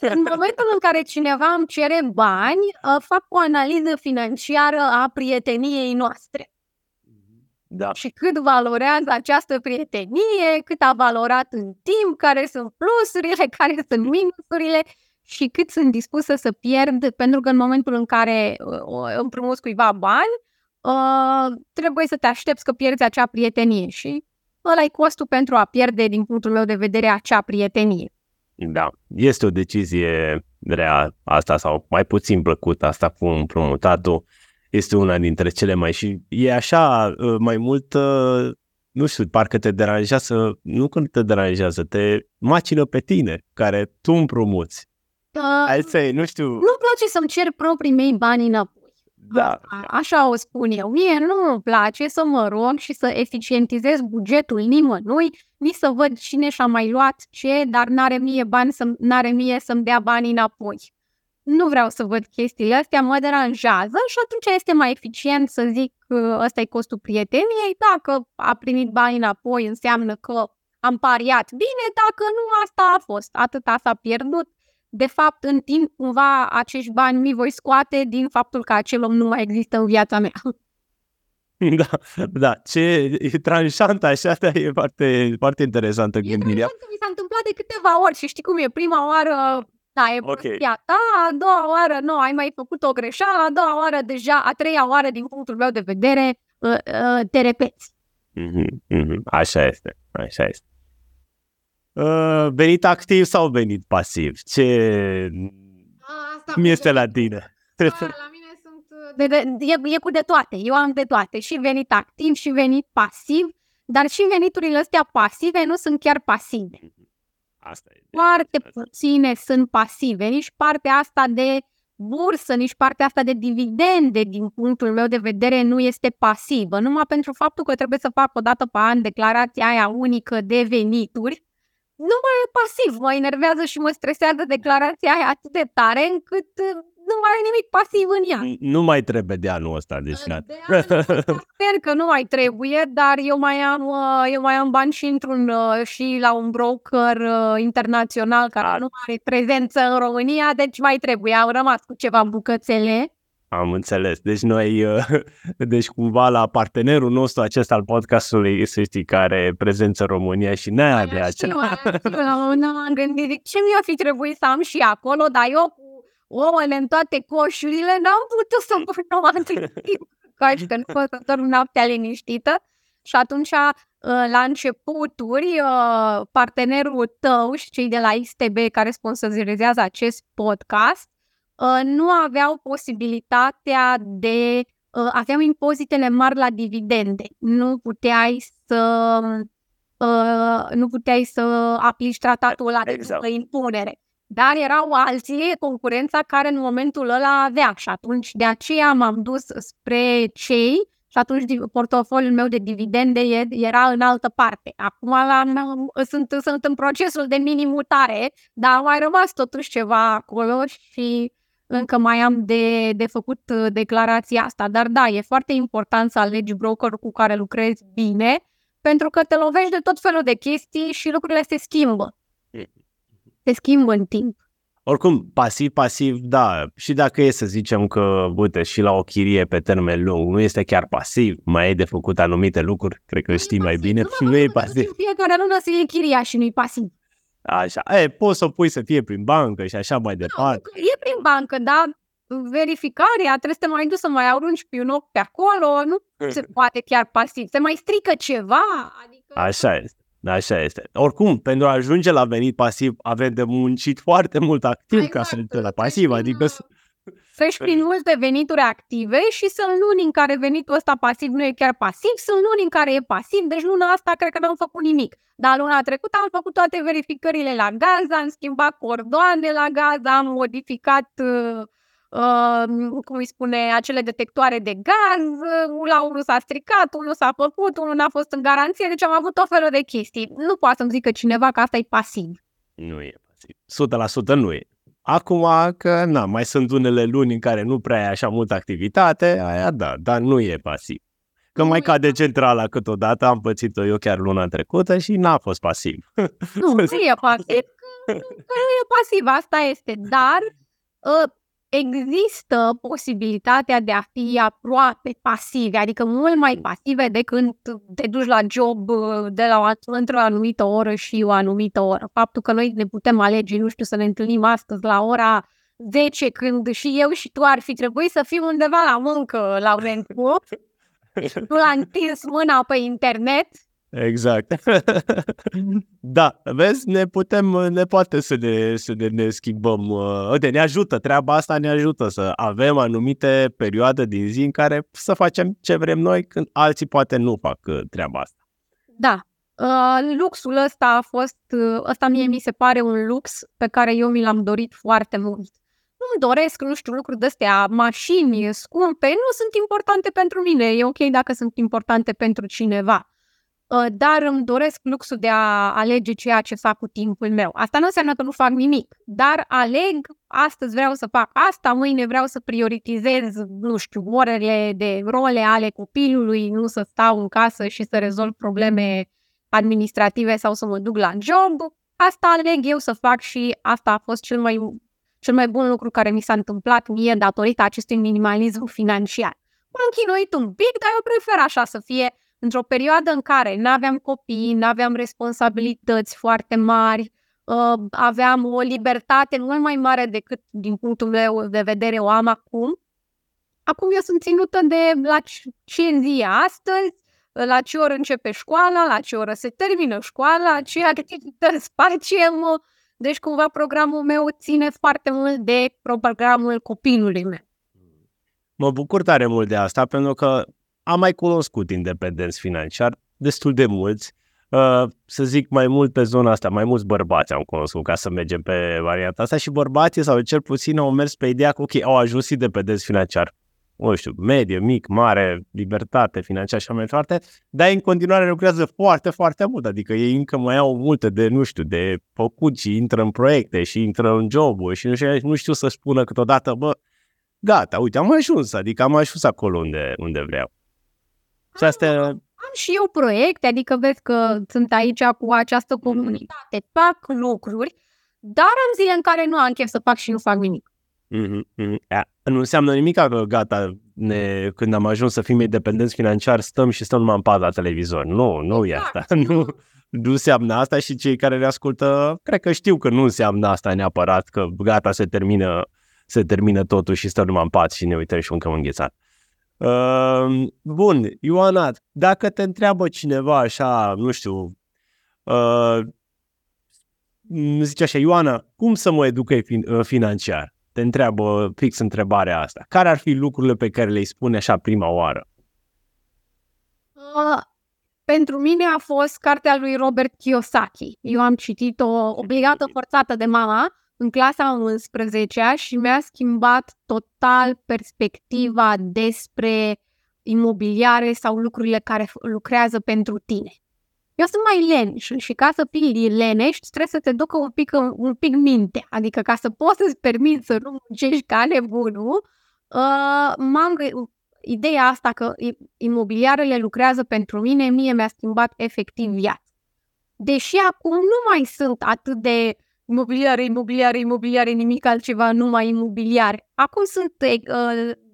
În momentul în care cineva îmi cere bani, fac o analiză financiară a prieteniei noastre. Da. Și cât valorează această prietenie, cât a valorat în timp, care sunt plusurile, care sunt minusurile și cât sunt dispusă să pierd, pentru că în momentul în care împrumuți cuiva bani, trebuie să te aștepți că pierzi acea prietenie și ăla-i costul pentru a pierde, din punctul meu de vedere, acea prietenie. Da, este o decizie rea asta sau mai puțin plăcută asta cu împrumutatul. Este una dintre cele mai și e așa mai mult, nu știu, parcă te deranjează, nu când te deranjează, te macină pe tine, care tu împrumuți. Alții, nu știu. Nu-mi place să-mi cer proprii mei bani înapoi. Da. Așa o spun eu. Mie nu-mi place să mă rog și să eficientizez bugetul nimănui, nici să văd cine și-a mai luat ce, dar n-are mie să-mi dea bani înapoi. Nu vreau să văd chestiile astea, mă deranjează și atunci este mai eficient să zic că ăsta e costul prieteniei. Dacă a primit bani înapoi, înseamnă că am pariat bine, dacă nu, asta a fost. Atâta s-a pierdut. De fapt, în timp, cumva, acești bani mi voi scoate din faptul că acel om nu mai există în viața mea. Da, ce tranșantă așa, e foarte, foarte interesantă gândirea. Mi s-a întâmplat de câteva ori și știi cum e, prima oară... Da, e prostia ta, a doua oară nu, ai mai făcut o greșeală, a doua oară deja, a treia oară, din punctul meu de vedere, te repeți. Așa este, așa este. Venit activ sau venit pasiv? Ce mi este la tine? La mine sunt... E cu de toate, eu am de toate. Și venit activ, și venit pasiv, dar și veniturile astea pasive nu sunt chiar pasive. Foarte puține sunt pasive, nici partea asta de bursă, nici partea asta de dividende, din punctul meu de vedere, nu este pasivă. Numai pentru faptul că trebuie să fac o dată pe an declarația aia unică de venituri, nu mai e pasiv, mă enervează și mă stresează declarația aia atât de tare încât nu mai e nimic pasiv în ea. Nu mai trebuie de anul ăsta, deci sper că nu mai trebuie, dar eu mai am bani și și la un broker internațional care nu are prezență în România, deci mai trebuie. Am rămas cu ceva bucățele. Am înțeles. Deci noi, cumva la partenerul nostru acesta al podcastului, să știi, care are prezență în România și ne avea acela. Nu am gândit ce mi-a fi trebuit să am și acolo, dar eu cu ouăle în toate coșurile n-am putut să-mi pun o altă timp, ca și că nu pot să dorm noaptea liniștită. Și atunci, la începuturi, partenerul tău și cei de la XTB care sponsorizează acest podcast nu aveau posibilitatea de... aveau impozitele mari la dividende. Nu puteai să aplici tratatul ăla exact. De impunere. Dar erau alții, concurența care în momentul ăla avea. Și atunci de aceea m-am dus spre cei și atunci portofoliul meu de dividende era în altă parte. Acum sunt în procesul de minimutare, dar a mai rămas totuși ceva acolo și încă mai am de făcut declarația asta. Dar da, e foarte important să alegi brokerul cu care lucrezi bine, pentru că te lovești de tot felul de chestii și lucrurile se schimbă. Se schimbă în timp. Oricum, pasiv, da, și dacă e să zicem că, uite, și la o chirie pe termen lung, nu este chiar pasiv, mai e de făcut anumite lucruri, cred că știi mai bine, nu e pasiv. Fiecare lună să iei chiria și nu-i pasiv. Așa, poți să o pui să fie prin bancă și așa mai departe. E prin bancă, dar verificarea, trebuie să te mai duci să mai arunci pionoc pe acolo, nu se poate chiar pasiv, se mai strică ceva. Adică... Așa este. Așa este. Oricum, pentru a ajunge la venit pasiv, avem de muncit foarte mult activ ca să ajungem la pasiv. Adică să-și prin multe venituri active și sunt luni în care venitul ăsta pasiv nu e chiar pasiv, sunt luni în care e pasiv, deci luna asta cred că n-am făcut nimic. Dar luna trecută am făcut toate verificările la Gaza, am schimbat cordoane la Gaza, am modificat... cum îi spune, acele detectoare de gaz, la unul s-a stricat, unul s-a făcut, unul n-a fost în garanție, deci am avut tot felul de chestii. Nu poate să-mi zică cineva că asta e pasiv. Nu e pasiv. 100% nu e. Acum că, mai sunt unele luni în care nu prea e așa multă activitate, aia da, dar nu e pasiv. Că mai cade centrala câteodată, am pățit-o eu chiar luna trecută și n-a fost pasiv. Nu e pasiv. Nu e pasiv, asta este, dar... există posibilitatea de a fi aproape pasive, adică mult mai pasive decât te duci la job de la într-o anumită oră și o anumită oră. Faptul că noi ne putem alege, nu știu, să ne întâlnim astăzi la ora 10, când și eu și tu ar fi trebuit să fim undeva la muncă, la Rencu. Tu l-a întins mâna pe internet. Exact. Da, vezi, ne schimbăm. Uite, ne ajută, treaba asta ne ajută să avem anumite perioade din zi în care să facem ce vrem noi când alții poate nu fac treaba asta. Da, luxul ăsta a fost, ăsta mie mi se pare un lux pe care eu mi l-am dorit foarte mult. Nu-mi doresc, lucruri de-astea, mașini scumpe, nu sunt importante pentru mine, e ok dacă sunt importante pentru cineva. Dar îmi doresc luxul de a alege ceea ce fac cu timpul meu. Asta nu înseamnă că nu fac nimic, dar aleg, astăzi vreau să fac asta, mâine vreau să prioritizez, orele de role ale copilului, nu să stau în casă și să rezolv probleme administrative sau să mă duc la job. Asta aleg eu să fac și asta a fost cel mai bun lucru care mi s-a întâmplat mie datorită acestui minimalism financiar. M-am chinuit un pic, dar eu prefer așa să fie. Într-o perioadă în care n-aveam copii, n-aveam responsabilități foarte mari, aveam o libertate mult mai mare decât din punctul meu de vedere o am acum. Acum eu sunt ținută de la ce zi e astăzi, la ce oră începe școala, la ce oră se termină școala, ce activități facem. Deci cumva programul meu ține foarte mult de programul copilului meu. Mă bucur tare mult de asta pentru că am mai cunoscut independenți financiari, destul de mulți, să zic mai mult pe zona asta, mai mulți bărbați am cunoscut ca să mergem pe varianta asta și bărbații sau cel puțin au mers pe ideea că ok, au ajuns independenți financiar, nu știu, medie, mic, mare, libertate financiară și așa mai departe, dar în continuare lucrează foarte, foarte mult, adică ei încă mai au multe de, de făcut și intră în proiecte și intră în job-uri și nu știu să spună câteodată, gata, uite, am ajuns acolo unde vreau. Am și eu proiecte, adică vezi că sunt aici cu această comunitate, fac lucruri, dar am zile în care nu am chef să fac și nu fac nimic. nu înseamnă nimic că gata, când am ajuns să fim independenți financiar, stăm numai în pat la televizor. Nu e asta. Nu înseamnă asta și cei care le ascultă, cred că știu că nu înseamnă asta neapărat, că gata, se termină totul și stăm numai în pat și ne uităm și mâncăm înghețat. Bun, Ioana, dacă te întreabă cineva așa, nu știu, zice așa, Ioana, cum să mă educ financiar? Te întreabă fix întrebarea asta. Care ar fi lucrurile pe care le-i spune așa prima oară? Pentru mine a fost cartea lui Robert Kiyosaki. Eu am citit-o obligată, forțată de mama, în clasa 11-a și mi-a schimbat total perspectiva despre imobiliare sau lucrurile care lucrează pentru tine. Eu sunt mai leneș și ca să fii leneș trebuie să te ducă un pic mintea. Adică ca să poți să-ți permiți să nu muncești ca nebunul, ideea asta că imobiliarele lucrează pentru mine, mie mi-a schimbat efectiv viața. Deși acum nu mai sunt atât de imobiliare, nimic altceva, numai imobiliare. Acum sunt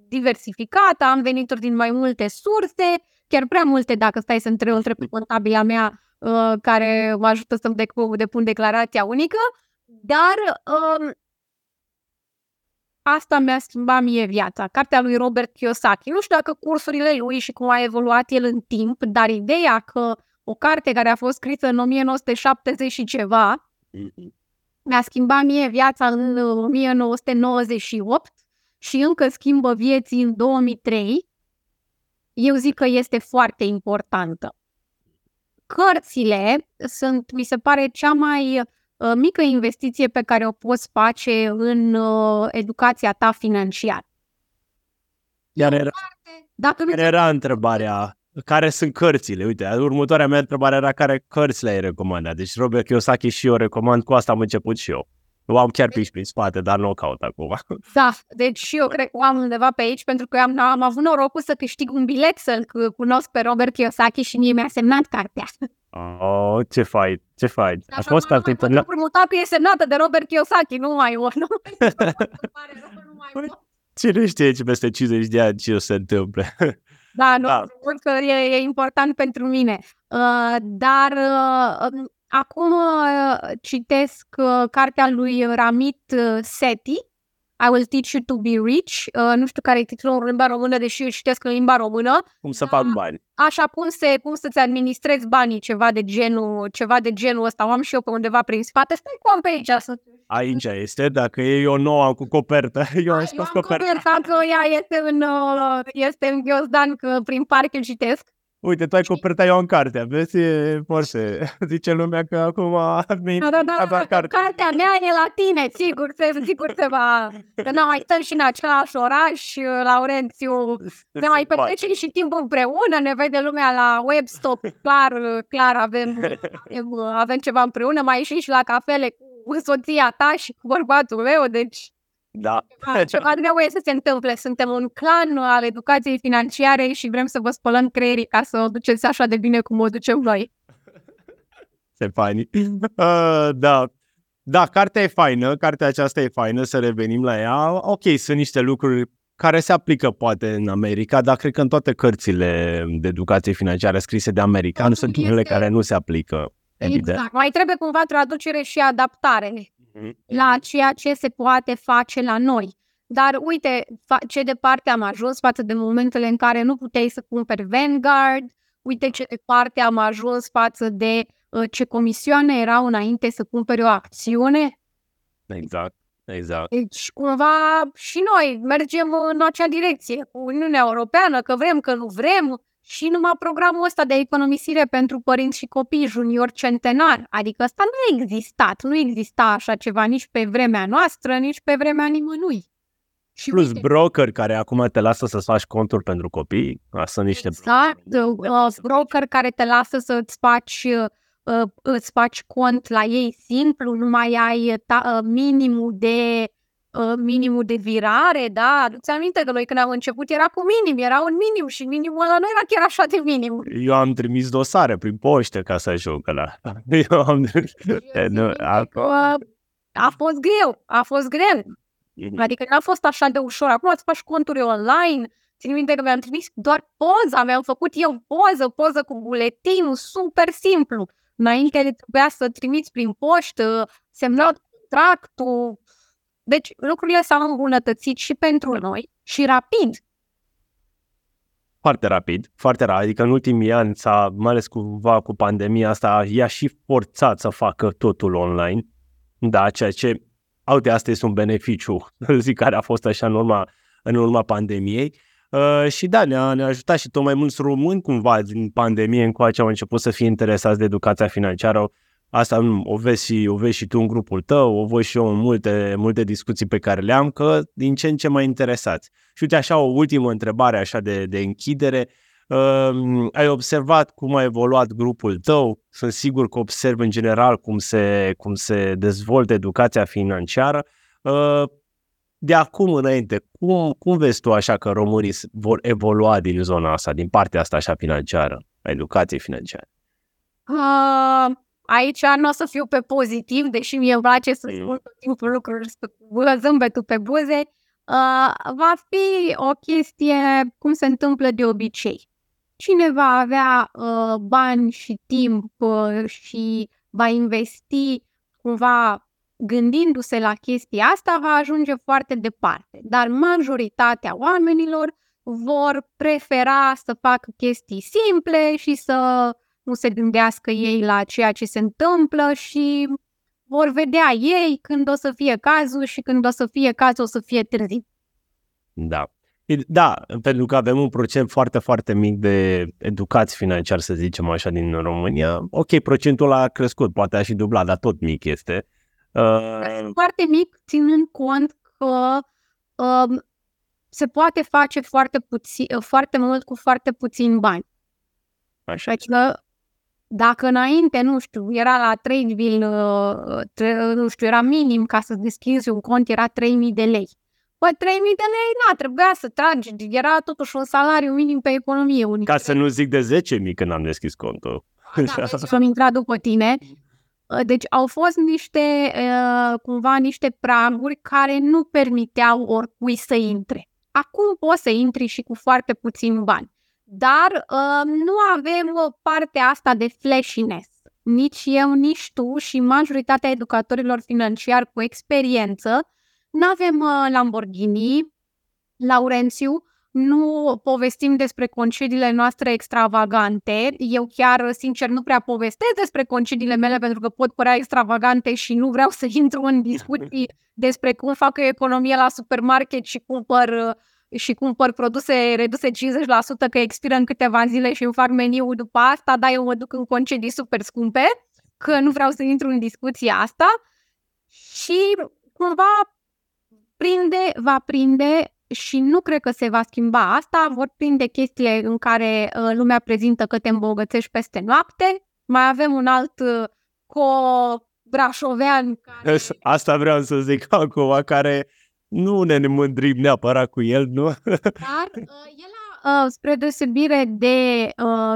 diversificată, am venituri din mai multe surse, chiar prea multe dacă stai să întreb pe contabila mea care mă ajută să-mi depun declarația unică, dar asta mi-a schimbat mie viața. Cartea lui Robert Kiyosaki. Nu știu dacă cursurile lui și cum a evoluat el în timp, dar ideea că o carte care a fost scrisă în 1970 și ceva mi-a schimbat mie viața în 1998 și încă schimbă vieții în 2003, eu zic că este foarte importantă. Cărțile sunt, mi se pare, cea mai mică investiție pe care o poți face în educația ta financiară. Iar era întrebarea, care sunt cărțile? Uite, următoarea mea întrebare era care cărți le-ai recomandat. Deci Robert Kiyosaki și eu recomand, cu asta am început și eu. O am chiar pe spate, dar nu o caut acum. Da, deci și eu cred că o am undeva pe aici, pentru că am avut norocul să câștig un bilet să-l cunosc pe Robert Kiyosaki și mie mi-a semnat cartea. Oh, ce fain, ce fain. A fost cartea internațională. Împrumutatul e semnată de Robert Kiyosaki, nu mai o, nu? Cine știe ce peste 50 de ani ce o se întâmplă? Da, nu, spun că e important pentru mine. Dar acum citesc cartea lui Ramit Sethi, I Will Teach You to Be Rich. Nu știu care e titlul în limba română, deși eu citesc în limba română. Cum să fac bani. Așa, cum să-ți administrezi banii, ceva de genul ăsta. O am și eu pe undeva prin spate. Stai cum pe aici. Aici este, dacă e o nouă cu copertă. Eu am coperta că ea este în ghiozdan, că prin parc îl citesc. Uite, tu ai coperta, eu am cartea, vezi, Morse, zice lumea că acum avea cartea. Cartea mea e la tine, sigur se va, că nu mai stăm și în același oraș, Laurențiu, ne mai petrecem și timpul împreună, ne vede lumea la Webstock, clar avem ceva împreună, mai ieșim și la cafele cu soția ta și cu bărbatul meu, deci... Da. Ceva nevoie să se întâmple. Suntem un clan al educației financiare și vrem să vă spălăm creierii ca să o duceți așa de bine cum o ducem noi. Se fain. Da. Da, cartea e faină, cartea aceasta e faină, să revenim la ea. Ok, sunt niște lucruri care se aplică poate în America, dar cred că în toate cărțile de educație financiară scrise de americani sunt unele care nu se aplică. Exact. Mai trebuie cumva traducere și adaptare la ceea ce se poate face la noi. Dar uite ce departe am ajuns față de momentele în care nu puteai să cumperi Vanguard, uite ce departe am ajuns față de ce comisioane erau înainte să cumperi o acțiune. Exact. Deci cumva și noi mergem în acea direcție cu Uniunea Europeană, că vrem, că nu vrem, și numai programul ăsta de economisire pentru părinți și copii, junior centenar. Adică ăsta nu a existat. Nu exista așa ceva nici pe vremea noastră, nici pe vremea nimănui. Și plus broker care acum te lasă să-ți faci conturi pentru copii. Sunt niște broker care te lasă să-ți faci, cont la ei simplu, nu mai ai minimul de virare, da? Aduți aminte că noi când am început era cu minim, era un minim și minimul ăla nu era chiar așa de minim. Eu am trimis dosare prin poștă ca să ajung la... A fost greu. Adică n-a fost așa de ușor. Acum îți faci conturi online. Țin minte că mi-am trimis doar poza, mi-am făcut eu poză cu buletinul, super simplu. Înainte trebuia să trimiți prin poștă, semnat contractul. Deci lucrurile s-au îmbunătățit și pentru noi și rapid. Foarte rapid. Adică în ultimii ani, mai ales cumva cu pandemia asta, i-a și forțat să facă totul online. Da, ceea ce, uite, asta este un beneficiu, zic, care a fost așa în urma pandemiei. Și da, ne-a ajutat și tot mai mulți români cumva din pandemie încoace au început să fie interesați de educația financiară. Asta o vezi și tu în grupul tău, o văd și eu în multe discuții pe care le-am, că din ce în ce mai interesați. Și uite așa o ultimă întrebare așa de închidere. Ai observat cum a evoluat grupul tău? Sunt sigur că observ în general cum se dezvoltă educația financiară. De acum înainte, cum vezi tu așa că românii vor evolua din zona asta, din partea asta așa financiară, a educației financiare? Aici nu o să fiu pe pozitiv, deși mie îmi place să spun tot timpul lucruri cu zâmbetul pe buze. Va fi o chestie cum se întâmplă de obicei. Cine va avea bani și timp și va investi cumva gândindu-se la chestia asta, va ajunge foarte departe. Dar majoritatea oamenilor vor prefera să facă chestii simple și să nu se gândească ei la ceea ce se întâmplă și vor vedea ei când o să fie cazul și când o să fie cazul o să fie târziu. Da, pentru că avem un procent foarte, foarte mic de educați financiari, să zicem așa, din România. Ok, procentul a crescut, poate a și dublat, dar tot mic este. Foarte mic, ținând cont că se poate face foarte mult cu foarte puțin bani. Așa. Adică, dacă înainte, era la 3, era minim ca să deschizi un cont, era 3.000 de lei. Păi 3.000 de lei, trebuia să tragi, era totuși un salariu minim pe economie unică. Ca să nu zic de 10.000 când am deschis contul. Da, deci am intrat după tine. Deci au fost niște praguri care nu permiteau oricui să intre. Acum poți să intri și cu foarte puțin bani. Dar nu avem partea asta de flashiness. Nici eu, nici tu și majoritatea educatorilor financiari cu experiență nu avem Lamborghini, Laurențiu, nu povestim despre concediile noastre extravagante. Eu chiar, sincer, nu prea povestesc despre concediile mele pentru că pot părea extravagante și nu vreau să intru în discuții despre cum fac eu economie la supermarket și cumpăr produse reduse 50% că expiră în câteva zile și îmi fac meniul după asta, dar eu mă duc în concedii super scumpe, că nu vreau să intru în discuția asta. Și cumva va prinde și nu cred că se va schimba asta, vor prinde chestiile în care lumea prezintă că te îmbogățești peste noapte. Mai avem un alt brașovean care... Asta vreau să zic acum, care... Nu ne mândrim neapărat cu el, nu? Dar el a, spre deosebire de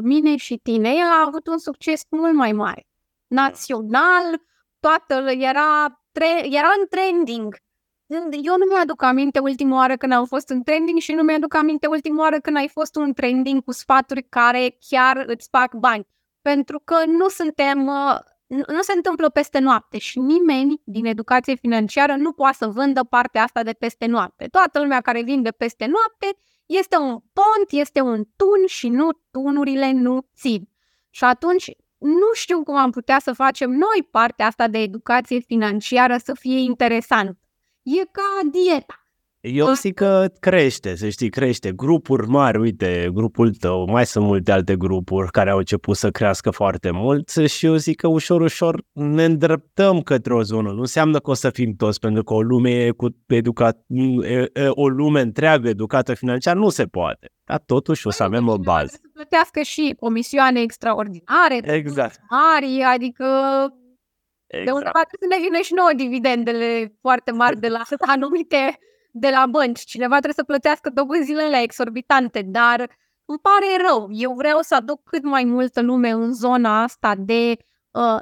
mine și tine, el a avut un succes mult mai mare. Național, era în trending. Eu nu mi-aduc aminte ultima oară când am fost în trending și nu mi-aduc aminte ultima oară când ai fost un trending cu sfaturi care chiar îți fac bani. Pentru că nu se întâmplă peste noapte și nimeni din educație financiară nu poate să vândă partea asta de peste noapte. Toată lumea care vinde peste noapte este un pont, este un tun și tunurile nu țin. Și atunci nu știu cum am putea să facem noi partea asta de educație financiară să fie interesantă. E ca dieta. Eu zic că crește, să știi, crește. Grupuri mari, uite, grupul tău, mai sunt multe alte grupuri care au început să crească foarte mult și eu zic că ușor, ușor ne îndreptăm către o zonă. Nu înseamnă că o să fim toți, pentru că o lume întreagă educată financiar nu se poate. Dar totuși o să avem o bază. Să plătească și comisioane extraordinare. Exact. Mari, adică... Exact. De undeva trebuie să ne vină și nouă dividendele foarte mari de la anumite... de la bănci. Cineva trebuie să plătească dobânzile exorbitante, dar îmi pare rău. Eu vreau să aduc cât mai multă lume în zona asta de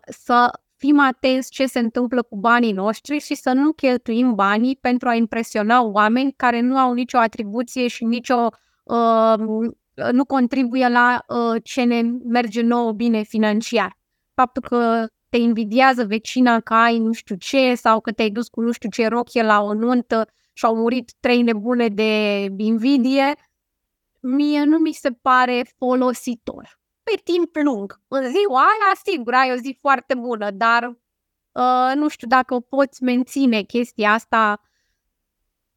să fim atenți ce se întâmplă cu banii noștri și să nu cheltuim banii pentru a impresiona oameni care nu au nicio atribuție și nicio nu contribuie la ce ne merge nouă bine financiar. Faptul că te invidiază vecina că ai nu știu ce sau că te-ai dus cu nu știu ce rochie la o nuntă și au murit 3 nebune de invidie, mie nu mi se pare folositor. Pe timp lung, în ziua aia, sigur, ai o zi foarte bună, dar nu știu dacă o poți menține chestia asta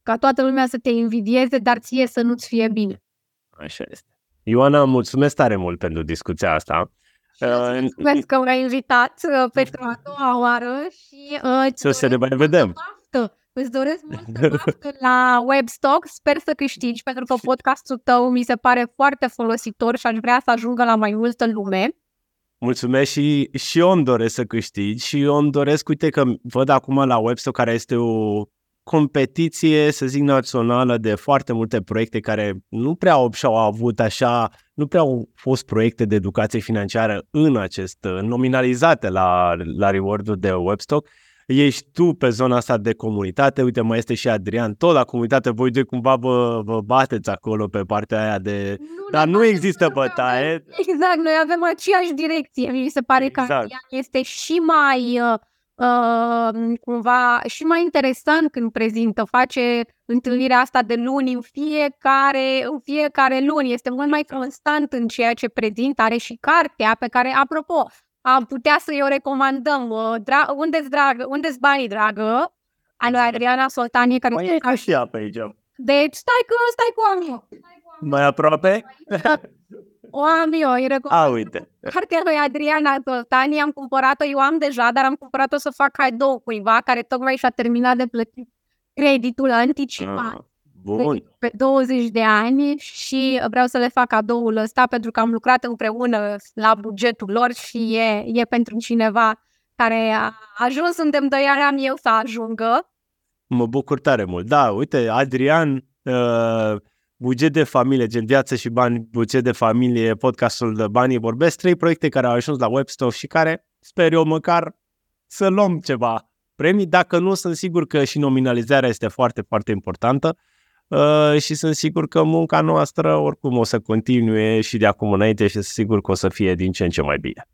ca toată lumea să te invidieze, dar ție să nu-ți fie bine. Așa este. Ioana, mulțumesc tare mult pentru discuția asta. Mulțumesc că m-ai invitat pentru a doua oară și să ne mai vedem. Îți doresc multă baftă la Webstock, sper să câștigi, pentru că podcastul tău mi se pare foarte folositor și aș vrea să ajungă la mai multă lume. Mulțumesc și eu îmi doresc să câștigi și eu îmi doresc, uite că văd acum la Webstock, care este o competiție, să zic, națională de foarte multe proiecte care nu prea și-au avut așa, nu prea au fost proiecte de educație financiară nominalizate la reward-ul de Webstock. Ești tu pe zona asta de comunitate, uite, mai este și Adrian, tot la comunitate, voi doi cumva vă bateți acolo pe partea aia de... Dar nu există bătaie. Exact, noi avem aceeași direcție. Mi se pare că Adrian este și mai... cumva și mai interesant când prezintă, face întâlnirea asta de luni în fiecare luni, este mult mai constant în ceea ce prezintă, are și cartea pe care, apropo, am putea să-i o recomandăm, Unde-s banii, dragă? A lui Adriana Sultania, care... Mai e și ea pe aici. Deci, stai cu mai aproape? O am eu, îi recomand. Uite. Cartea lui Adriana Sultania, am cumpărat-o, eu am deja, dar am cumpărat-o să fac cadou cuiva care tocmai și-a terminat de plătit creditul anticipat. Bun. Pe 20 de ani și vreau să le fac cadoul ăsta pentru că am lucrat împreună la bugetul lor și e pentru cineva care a ajuns unde îmi doream eu să ajungă. Mă bucur tare mult. Da, uite, Adrian... Buget de familie, gen viață și bani, buget de familie, podcastul de Banii Vorbesc, 3 proiecte care au ajuns la Webstock și care, sper eu măcar, să luăm ceva premii. Dacă nu, sunt sigur că și nominalizarea este foarte, foarte importantă și sunt sigur că munca noastră oricum o să continue și de acum înainte și sunt sigur că o să fie din ce în ce mai bine.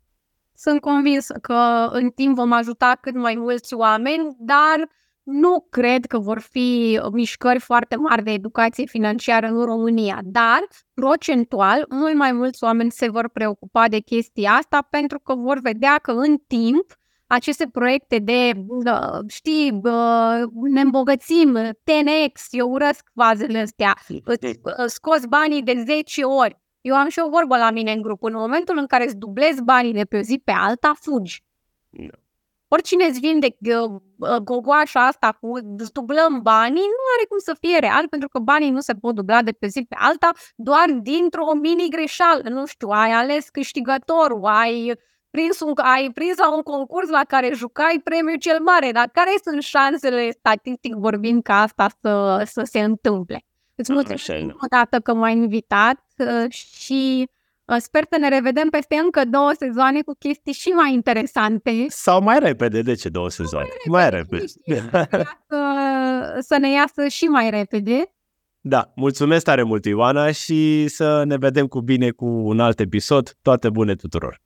Sunt convins că în timp vom ajuta cât mai mulți oameni, dar... Nu cred că vor fi mișcări foarte mari de educație financiară în România, dar procentual mult mai mulți oameni se vor preocupa de chestia asta pentru că vor vedea că în timp aceste proiecte de, ne îmbogățim, TNX, eu urăsc fazele astea, scoți banii de 10 ori. Eu am și o vorbă la mine în grup, în momentul în care îți dublezi banii de pe o zi pe alta, fugi. Oricine îți vinde gogoașa asta cu îți dublăm banii, nu are cum să fie real, pentru că banii nu se pot dubla de pe zi pe alta, doar dintr-o mini-greșeală. Nu știu, ai ales câștigătorul, ai prins la un concurs la care jucai premiul cel mare, dar care sunt șansele, statistic vorbind, ca asta să se întâmple? Îți mulțumesc o dată că m-ai invitat și... Sper să ne revedem peste încă 2 sezoane cu chestii și mai interesante. Sau mai repede, de ce 2 sezoane? Mai repede. Să ne iasă și mai repede. Da, mulțumesc tare mult, Ioana, și să ne vedem cu bine cu un alt episod. Toate bune tuturor!